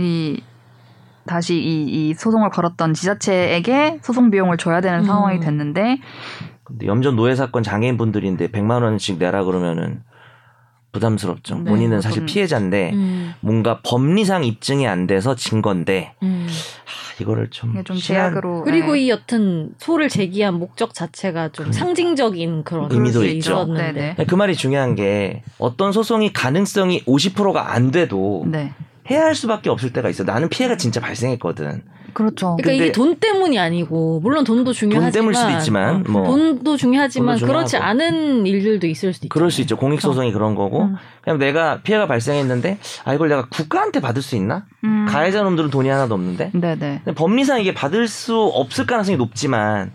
다시 이 소송을 걸었던 지자체에게 소송 비용을 줘야 되는 상황이 됐는데 근데 염전 노예 사건 장애인 분들인데 100만 원씩 내라 그러면은 부담스럽죠. 본인은 사실 피해자인데 뭔가 법리상 입증이 안 돼서 진 건데 이거를 좀 제약으로 그리고 이 여튼 소를 제기한 목적 자체가 좀 상징적인 그런 의미도 있죠. 그 말이 중요한 게 어떤 소송이 가능성이 50%가 안 돼도 해야 할 수밖에 없을 때가 있어. 나는 피해가 진짜 발생했거든. 그렇죠. 그러니까 이게 돈 때문이 아니고 물론 돈도 중요하지만 돈 때문일 수도 있지만 뭐 돈도 중요하고. 그렇지 않은 일들도 있을 수도 있죠. 그럴 수 있죠. 공익소송이 그런 거고 그냥 내가 피해가 발생했는데 아 이걸 내가 국가한테 받을 수 있나? 가해자 놈들은 돈이 하나도 없는데. 법리상 이게 받을 수 없을 가능성이 높지만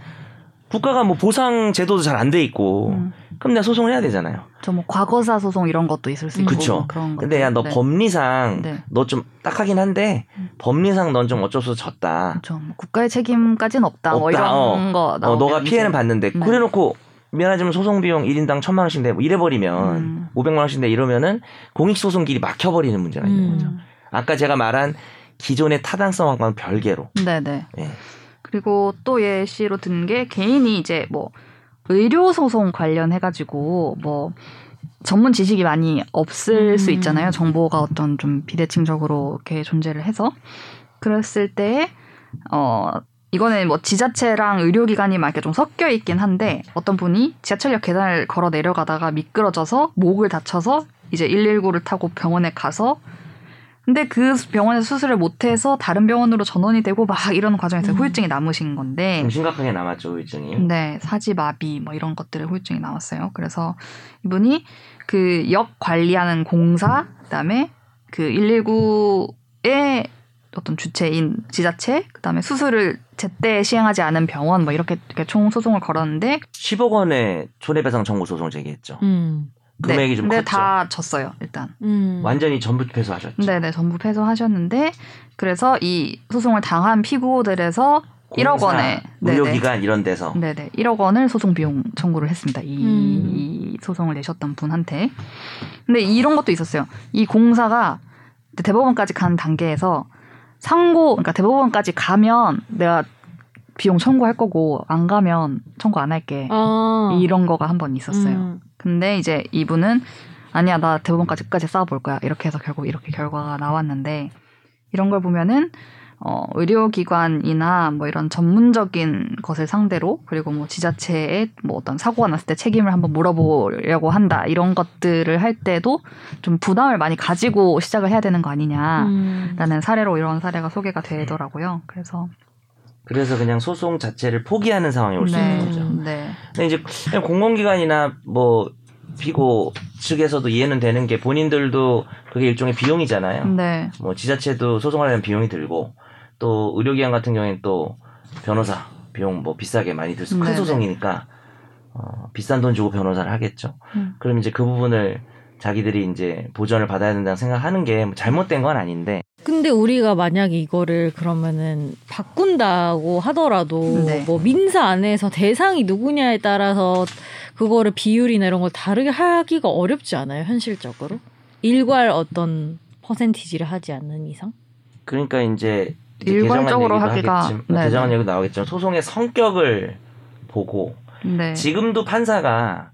국가가 뭐 보상 제도도 잘 안 돼 있고 그럼 내가 소송을 해야 되잖아요. 저 뭐 과거사 소송 이런 것도 있을 수 있고 그쵸. 그런 거. 근데 야 너 법리상 너 좀 딱하긴 한데 법리상 넌 좀 어쩔 수 없어 졌다. 그쵸. 국가의 책임까지는 없다. 뭐 이런 거. 너가 피해는 봤는데 그래놓고 미안하지만 소송 비용 1인당 1,000만 원씩 내, 뭐 이래버리면 500만 원씩 내 이러면은 공익소송 길이 막혀버리는 문제가 있는 거죠. 아까 제가 말한 기존의 타당성하고는 별개로. 네네. 예. 그리고 또 예시로 든 게 개인이 이제 뭐 의료소송 관련해가지고 뭐 전문 지식이 많이 없을 수 있잖아요. 정보가 어떤 좀 비대칭적으로 이렇게 존재를 해서. 그랬을 때, 이거는 뭐 지자체랑 의료기관이 막 이렇게 좀 섞여 있긴 한데 어떤 분이 지하철역 계단을 걸어 내려가다가 미끄러져서 목을 다쳐서 이제 119를 타고 병원에 가서 근데 그 병원에서 수술을 못해서 다른 병원으로 전원이 되고 막 이런 과정에서 후유증이 남으신 건데 좀 심각하게 남았죠, 후유증이. 네, 사지마비 뭐 이런 것들의 후유증이 남았어요. 그래서 이분이 그 역 관리하는 공사, 그다음에 그 119의 어떤 주체인 지자체, 그다음에 수술을 제때 시행하지 않은 병원 뭐 이렇게 총 소송을 걸었는데 10억 원의 손해배상 청구 소송을 제기했죠. 금액이 네, 좀 근데 컸죠. 다 졌어요, 일단. 완전히 전부 패소하셨죠. 네네, 전부 패소하셨는데 그래서 이 소송을 당한 피고들에서 공사, 1억 원에 의료기관 이런 데서 네네 1억 원을 소송 비용 청구를 했습니다. 이 소송을 내셨던 분한테. 근데 이런 것도 있었어요. 이 공사가 대법원까지 간 단계에서 상고, 그러니까 대법원까지 가면 내가 비용 청구할 거고 안 가면 청구 안 할게 이런 거가 한 번 있었어요. 근데 이제 이분은 아니야 나 대법원까지 싸워볼 거야 이렇게 해서 결국 이렇게 결과가 나왔는데 이런 걸 보면은 의료기관이나 뭐 이런 전문적인 것을 상대로 그리고 뭐 지자체에 뭐 어떤 사고가 났을 때 책임을 한번 물어보려고 한다 이런 것들을 할 때도 좀 부담을 많이 가지고 시작을 해야 되는 거 아니냐라는 사례로 이런 사례가 소개가 되더라고요. 그래서 그냥 소송 자체를 포기하는 상황이 올 수 있는 거죠. 네. 근데 이제 그냥 공공기관이나 뭐 피고 측에서도 이해는 되는 게 본인들도 그게 일종의 비용이잖아요. 네. 뭐 지자체도 소송하려면 비용이 들고 또 의료기관 같은 경우에는 또 변호사 비용 뭐 비싸게 많이 들수 큰 소송이니까 비싼 돈 주고 변호사를 하겠죠. 그럼 이제 그 부분을 자기들이 이제 보전을 받아야 된다고 생각하는 게 잘못된 건 아닌데. 근데 우리가 만약에 이거를 그러면은 바꾼다고 하더라도 뭐 민사 안에서 대상이 누구냐에 따라서 그거를 비율이나 이런 걸 다르게 하기가 어렵지 않아요, 현실적으로? 일괄 어떤 퍼센티지를 하지 않는 이상? 그러니까 이제 일괄적으로 하기가 대장한 얘기도 나오겠지만 소송의 성격을 보고 지금도 판사가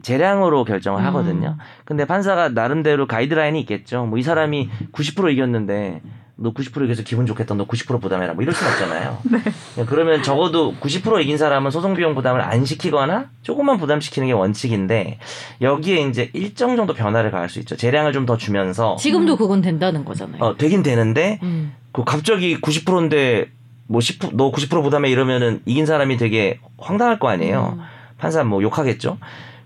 재량으로 결정을 하거든요. 근데 판사가 나름대로 가이드라인이 있겠죠. 뭐 이 사람이 90% 이겼는데 너 90% 이겨서 기분 좋겠다. 너 90% 부담해라. 뭐 이럴 순 없잖아요. 네. 그러면 적어도 90% 이긴 사람은 소송 비용 부담을 안 시키거나 조금만 부담시키는 게 원칙인데 여기에 이제 일정 정도 변화를 가할 수 있죠. 재량을 좀 더 주면서 지금도 그건 된다는 거잖아요. 되긴 되는데 그 갑자기 90%인데 뭐 10% 너 90% 부담해 이러면은 이긴 사람이 되게 황당할 거 아니에요. 판사 뭐 욕하겠죠.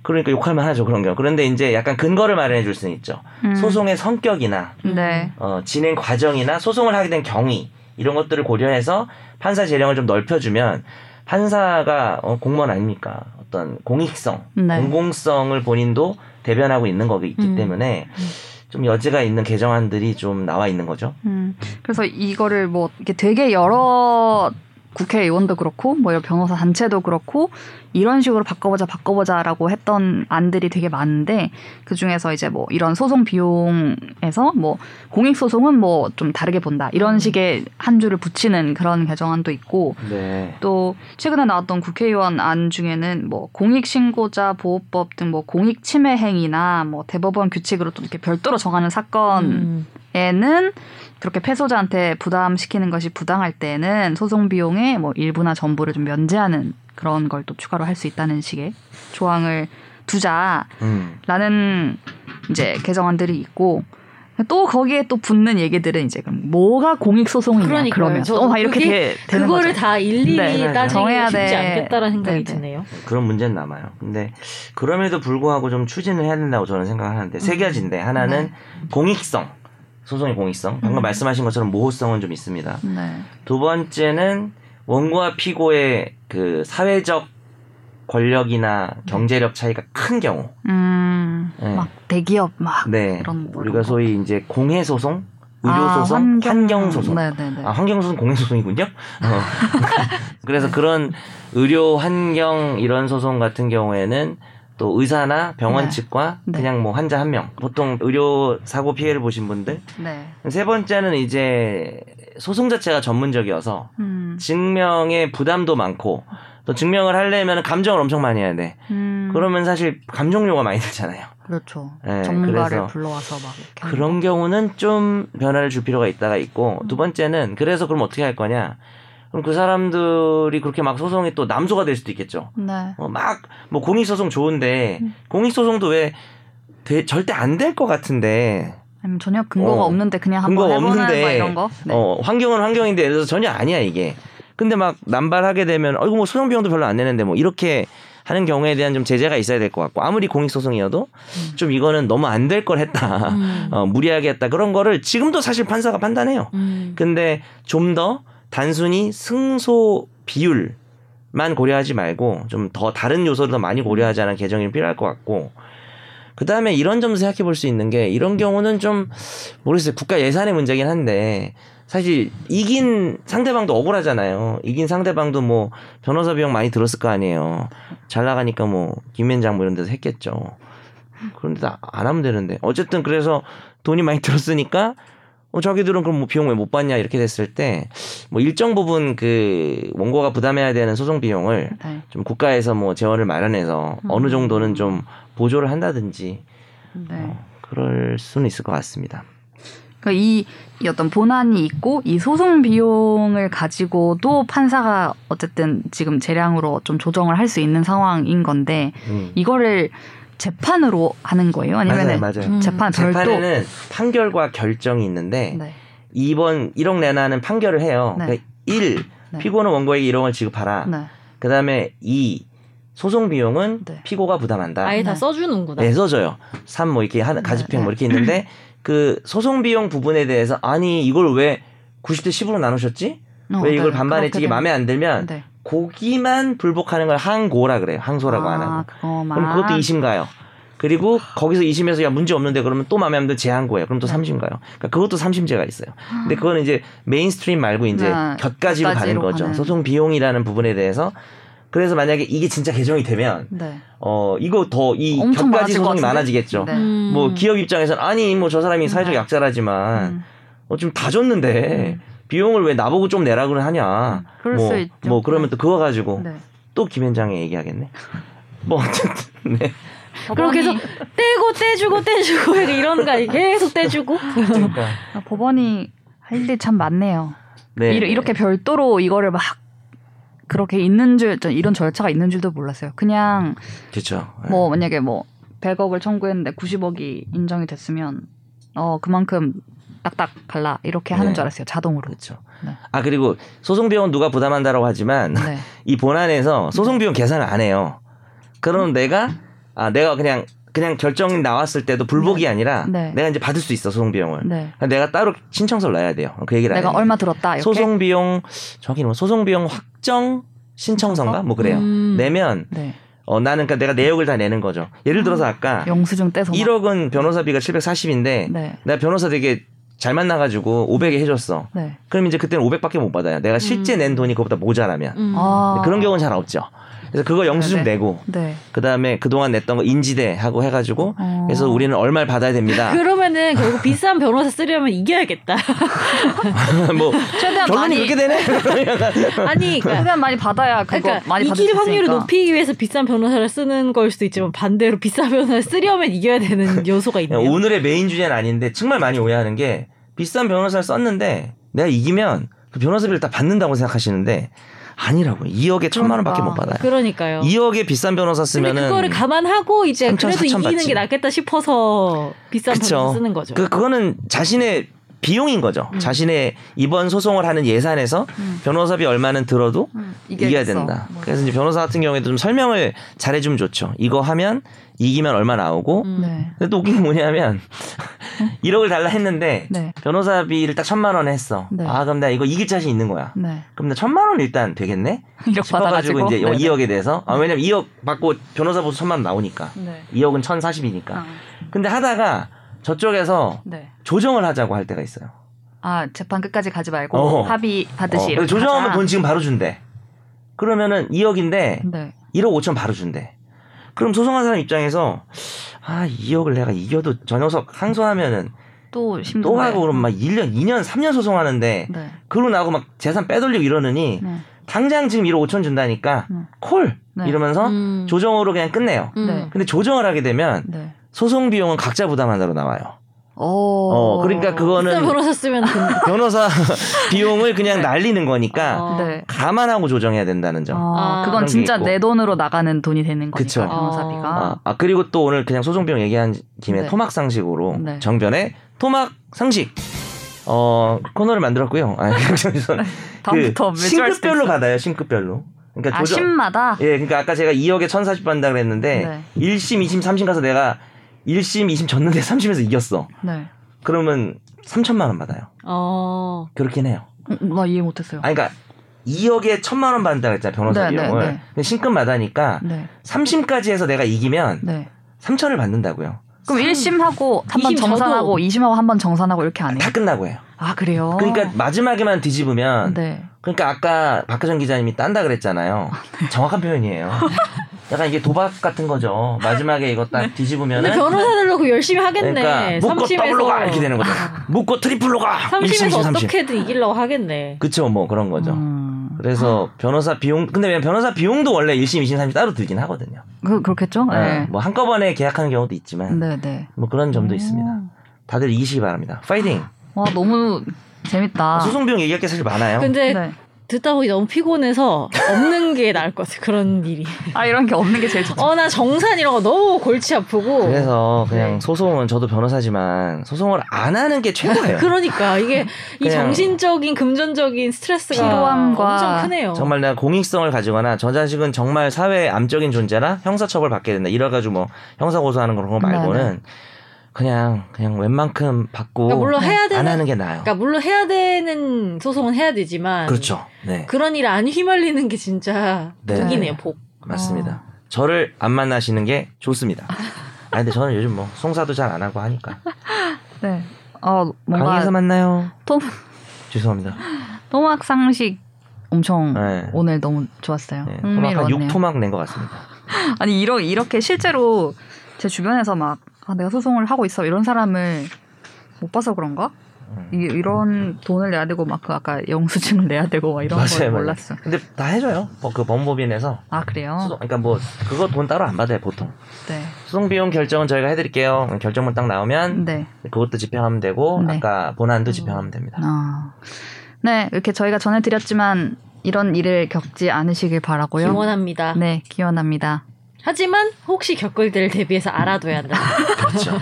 그러니까 욕할만 하죠, 그런 경우. 그런데 이제 약간 근거를 마련해 줄 수는 있죠. 소송의 성격이나 진행 과정이나 소송을 하게 된 경위 이런 것들을 고려해서 판사 재량을 좀 넓혀주면 판사가 공무원 아닙니까? 어떤 공익성, 공공성을 본인도 대변하고 있는 거기 때문에 좀 여지가 있는 개정안들이 좀 나와 있는 거죠. 그래서 이거를 뭐 이렇게 되게 여러 국회의원도 그렇고 뭐 변호사 단체도 그렇고 이런 식으로 바꿔보자라고 했던 안들이 되게 많은데 그 중에서 이제 뭐 이런 소송 비용에서 뭐 공익 소송은 뭐 좀 다르게 본다 이런 식의 한 줄을 붙이는 그런 개정안도 있고 또 최근에 나왔던 국회의원 안 중에는 뭐 공익 신고자 보호법 등 뭐 공익 침해 행위나 뭐 대법원 규칙으로 또 이렇게 별도로 정하는 사건에는 그렇게 패소자한테 부담시키는 것이 부당할 때는 소송 비용의 뭐 일부나 전부를 좀 면제하는 그런 걸 또 추가로 할 수 있다는 식의 조항을 두자라는 이제 개정안들이 있고 또 거기에 또 붙는 얘기들은 이제 그럼 뭐가 공익 소송이냐 그러면 또 이렇게 되는 거죠. 그거를 다 일일이 정해야 쉽지 않겠다라는 생각이 드네요. 그런 문제는 남아요. 근데 그럼에도 불구하고 좀 추진을 해야 된다고 저는 생각하는데 세 가지인데 하나는 공익성. 소송의 공익성. 방금 말씀하신 것처럼 모호성은 좀 있습니다. 두 번째는 원고와 피고의 그 사회적 권력이나 경제력 차이가 큰 경우. 막 대기업 막. 네. 그런 우리가 소위 이제 공해소송, 의료소송, 환경소송. 아, 환경소송 공익소송이군요. 그래서 그런 의료, 환경 이런 소송 같은 경우에는 또 의사나 병원 측과 그냥 뭐 환자 한 명. 보통 의료 사고 피해를 보신 분들. 세 번째는 이제 소송 자체가 전문적이어서 증명에 부담도 많고 또 증명을 하려면 감정을 엄청 많이 해야 돼. 그러면 사실 감정료가 많이 들잖아요. 그렇죠. 네, 전문가를 불러와서 막 이렇게 그런 경우는 좀 변화를 줄 필요가 있다가 있고 두 번째는 그래서 그럼 어떻게 할 거냐. 그럼 그 사람들이 그렇게 막 소송이 또 남소가 될 수도 있겠죠. 네. 막 뭐 공익소송 좋은데 공익소송도 왜 절대 안 될 것 같은데 아니면 전혀 근거가 없는데 그냥 한번 해보는 뭐 이런 거. 네. 환경은 환경인데 예를 들어서 전혀 아니야 이게. 근데 막 남발하게 되면 어이구 뭐 소송 비용도 별로 안 내는데 뭐 이렇게 하는 경우에 대한 좀 제재가 있어야 될 것 같고 아무리 공익소송이어도 좀 이거는 너무 안 될 걸 했다. 무리하게 했다. 그런 거를 지금도 사실 판사가 판단해요. 근데 좀 더 단순히 승소 비율만 고려하지 말고 좀 더 다른 요소를 더 많이 고려하자는 개정이 필요할 것 같고 그다음에 이런 점도 생각해 볼 수 있는 게 이런 경우는 좀 모르겠어요. 국가 예산의 문제긴 한데 사실 이긴 상대방도 억울하잖아요. 이긴 상대방도 뭐 변호사 비용 많이 들었을 거 아니에요. 잘 나가니까 뭐 김앤장 뭐 이런 데서 했겠죠. 그런데 안 하면 되는데 어쨌든 그래서 돈이 많이 들었으니까 자기들은 그럼 뭐 비용 왜 못 받냐 이렇게 됐을 때 뭐 일정 부분 그 원고가 부담해야 되는 소송 비용을 좀 국가에서 뭐 재원을 마련해서 어느 정도는 좀 보조를 한다든지 그럴 수는 있을 것 같습니다. 이 어떤 본안이 있고 이 소송 비용을 가지고도 판사가 어쨌든 지금 재량으로 좀 조정을 할 수 있는 상황인 건데 이거를 재판으로 하는 거예요? 아니면 맞아요. 재판 별도? 재판에는 판결과 결정이 있는데 이번 1억 내놔는 판결을 해요. 그러니까 1. 피고는 원고에게 1억을 지급하라. 그 다음에 2. 소송 비용은 피고가 부담한다. 아예 다 써주는구나. 네, 써줘요. 3. 뭐 이렇게 가집행 뭐 이렇게 있는데 그 소송 비용 부분에 대해서 아니 이걸 왜 90대 10으로 나누셨지? 왜 이걸 반반했지? 이게 마음에 안 들면 고기만 불복하는 걸 항고라 그래요. 항소라고 안 하고. 그럼 그것도 2심 가요. 그리고 거기서 2심에서 야 문제 없는데 그러면 또 마음에 안 들면 재항고예요. 그럼 또 3심 가요. 그러니까 그것도 3심제가 있어요. 근데 그거는 이제 메인스트림 말고 이제 곁가지로 가는 거죠. 소송 비용이라는 부분에 대해서. 그래서 만약에 이게 진짜 개정이 되면 이거 더 이 곁가지 소송이 많아지겠죠. 뭐 기업 입장에서는 아니 뭐 저 사람이 사회적 약자라지만 좀 다 줬는데 비용을 왜 나보고 좀 내라고 하냐. 그럴 수 있죠. 뭐 그러면 또 그거 가지고 또 김현장에 얘기하겠네. 뭐 어쨌든 그럼 계속 떼고 떼주고 떼주고 이런 거 계속 떼주고. 그러니까 법원이 할 일 참 많네요. 네. 이렇게 별도로 이거를 막 그렇게 있는 줄, 이런 절차가 있는 줄도 몰랐어요. 그냥. 그쵸. 뭐, 만약에 뭐, 100억을 청구했는데 90억이 인정이 됐으면, 그만큼 딱딱 갈라. 이렇게 하는 줄 알았어요. 자동으로. 그쵸. 아, 그리고 소송비용은 누가 부담한다라고 하지만, 이 본안에서 소송비용 계산을 안 해요. 그럼 내가 그냥 결정이 나왔을 때도 불복이 아니라 내가 이제 받을 수 있어 소송비용을. 내가 따로 신청서를 넣어야 돼요. 그 얘기를 내가 얼마 들었다 이렇게. 소송비용 소송비용 확정 신청서인가 뭐 그래요. 내면 나는 그러니까 내가 내역을 다 내는 거죠. 예를 들어서 아까 영수증 떼서 1억은 변호사비가 740인데 내가 변호사 되게 잘 만나가지고 500에 해줬어. 그럼 이제 그때는 500밖에 못 받아요. 내가 실제 낸 돈이 그보다 모자라면 그런 경우는 잘 없죠. 그래서 그거 영수증 내고 그다음에 그동안 냈던 거 인지대하고 해가지고 그래서 우리는 얼마를 받아야 됩니다. 그러면은 결국 비싼 변호사 쓰려면 이겨야겠다. 뭐 최대한 많이 그렇게 되네. 아니 최대한 많이 받아야 그거 많이 받을 수 있으니까 이길 확률을 높이기 위해서 비싼 변호사를 쓰는 걸 수도 있지만 반대로 비싼 변호사를 쓰려면 이겨야 되는 요소가 있네요. 오늘의 메인 주제는 아닌데 정말 많이 오해하는 게 비싼 변호사를 썼는데 내가 이기면 그 변호사비를 다 받는다고 생각하시는데 아니라고요. 2억에 1,000만 원밖에 못 받아요. 그러니까요. 2억에 비싼 변호사 쓰면은 근데 그거를 감안하고 이제 3천, 그래도 이기는 받지. 게 낫겠다 싶어서 비싼 변호사 쓰는 거죠. 그거는 자신의 비용인 거죠. 자신의 이번 소송을 하는 예산에서 변호사비 얼마는 들어도 이겨야 된다. 맞아. 그래서 이제 변호사 같은 경우에도 좀 설명을 잘해주면 좋죠. 이거 하면 이기면 얼마 나오고. 근데 또 웃긴 게 뭐냐면 1억을 달라 했는데 변호사비를 딱 1,000만 원 했어. 아 그럼 내가 이거 이길 자신 있는 거야. 그럼 나 1,000만 원 일단 되겠네. 1억 싶어가지고 이제 2억에 대해서 왜냐면 2억 받고 변호사 보수 1,000만 원 나오니까 2억은 1,040이니까 근데 하다가 저쪽에서 조정을 하자고 할 때가 있어요. 아, 재판 끝까지 가지 말고 합의 받으시오. 조정하면 돈 지금 바로 준대. 그러면은 2억인데 네. 1억 5천 바로 준대. 그럼 소송한 사람 입장에서 아 2억을 내가 이겨도 저 녀석 항소하면은 또 하고 그럼 막 1년, 2년, 3년 소송하는데 네. 그러고 나고 막 재산 빼돌리고 이러느니 네. 당장 지금 1억 5천 준다니까 네. 콜 네. 이러면서 조정으로 그냥 끝내요. 네. 근데 조정을 하게 되면 네. 소송 비용은 각자 부담한다로 나와요. 그러니까 그거는 변호사 비용을 그냥 네. 날리는 거니까 네. 감안하고 조정해야 된다는 점. 그건 진짜 내 돈으로 나가는 돈이 되는 거니까 변호사비가. 그리고 또 오늘 그냥 소송 비용 얘기한 김에 네. 토막 상식으로 네. 정변의 토막 상식 코너를 만들었고요. 다음부터 싱크별로 받아요. 싱크별로. 그러니까 심마다. 예, 그러니까 아까 제가 2억에 1,040 받는다 그랬는데 네. 1심, 2심, 3심 가서 내가 1심, 2심 졌는데 3심에서 이겼어. 네. 그러면 3천만 원 받아요. 그렇긴 해요. 나 이해 못했어요. 아, 그러니까 2억에 1천만 원 받는다고 했잖아요. 변호사 비용을. 네, 네, 네. 신급마다니까 네. 3심까지 해서 내가 이기면 네. 3천을 받는다고요. 그럼 1심하고 한번 정산하고 2심하고 한번 정산하고 이렇게 안 해요? 다 끝나고 해요. 아, 그래요? 그러니까 마지막에만 뒤집으면 네. 그러니까 아까 박하정 기자님이 딴다 그랬잖아요. 네. 정확한 표현이에요. 약간 이게 도박 같은 거죠. 마지막에 이거 딱 뒤집으면. 근데 변호사들로 그 열심히 하겠네. 그러니까 묶고 더블로 가! 이렇게 되는 거죠. 묶고 트리플로 가! 3심에서 어떻게든 이기려고 하겠네. 그쵸, 뭐 그런 거죠. 그래서 변호사 비용, 근데 변호사 비용도 원래 1심, 2심, 3심 따로 들긴 하거든요. 그렇겠죠? 네. 뭐 한꺼번에 계약하는 경우도 있지만. 네네. 뭐 그런 점도 있습니다. 다들 이기시기 바랍니다. 파이팅! 와, 너무 재밌다. 소송 비용 얘기할 게 사실 많아요. 근데. 네. 듣다 보니 너무 피곤해서 없는 게 나을 것 같아요. 그런 일이. 아, 이런 게 없는 게 제일 좋죠. 나 정산 이런 거 너무 골치 아프고. 그래서 그냥 네. 소송은 저도 변호사지만 소송을 안 하는 게 최고예요. 그러니까 이게 이 정신적인 금전적인 스트레스가 피로함과 엄청 크네요. 정말 내가 공익성을 가지거나 저 자식은 정말 사회의 암적인 존재라 형사처벌 받게 된다. 이래가지고 뭐 형사고소하는 그런 거 말고는 네, 네. 그냥 웬만큼 받고 그러니까 물론 해야 되는, 안 하는 게 나아요. 그러니까 물론 해야 되는 소송은 해야 되지만 그렇죠. 네. 그런 일 안 휘말리는 게 진짜 네. 복이네요. 복. 맞습니다. 저를 안 만나시는 게 좋습니다. 아 근데 저는 요즘 뭐 송사도 잘 안 하고 하니까. 네. 뭔가 강의에서 만나요. 죄송합니다. 토막 상식 엄청 네. 오늘 너무 좋았어요. 네. 토막 6토막 낸 것 같습니다. 아니 이렇게 실제로 제 주변에서 막 내가 소송을 하고 있어 이런 사람을 못 봐서 그런가? 이런 돈을 내야 되고 막 그 아까 영수증을 내야 되고 막 이런 걸 몰랐어. 근데 다 해줘요. 그 법무법인에서. 아 그래요? 소송, 그러니까 뭐 그거 돈 따로 안 받아요 보통. 네. 소송 비용 결정은 저희가 해드릴게요. 결정문 딱 나오면 네. 그것도 집행하면 되고 네. 아까 본안도 집행하면 됩니다. 네 이렇게 저희가 전해드렸지만 이런 일을 겪지 않으시길 바라고요. 기원합니다. 네 기원합니다. 하지만 혹시 겪을 때를 대비해서 알아둬야 한다. 그렇죠.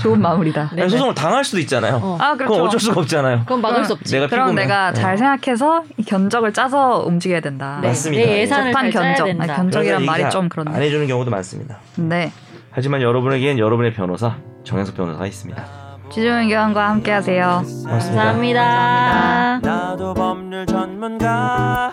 좋은 마무리다. 아니, 소송을 당할 수도 있잖아요. 그렇죠. 그건 어쩔 수가 없잖아요. 그건 막을 수 없지. 그럼 내가 잘 생각해서 견적을 짜서 움직여야 된다. 네. 맞습니다. 내 예산을 잘 견적. 짜야 된다. 견적이란 말이 좀 그런데. 안 해주는 경우도 많습니다. 네. 하지만 여러분에겐 여러분의 변호사 정현석 변호사가 있습니다. 최종의 의견과 함께하세요. 감사합니다. 감사합니다. 나도 법률 전문가.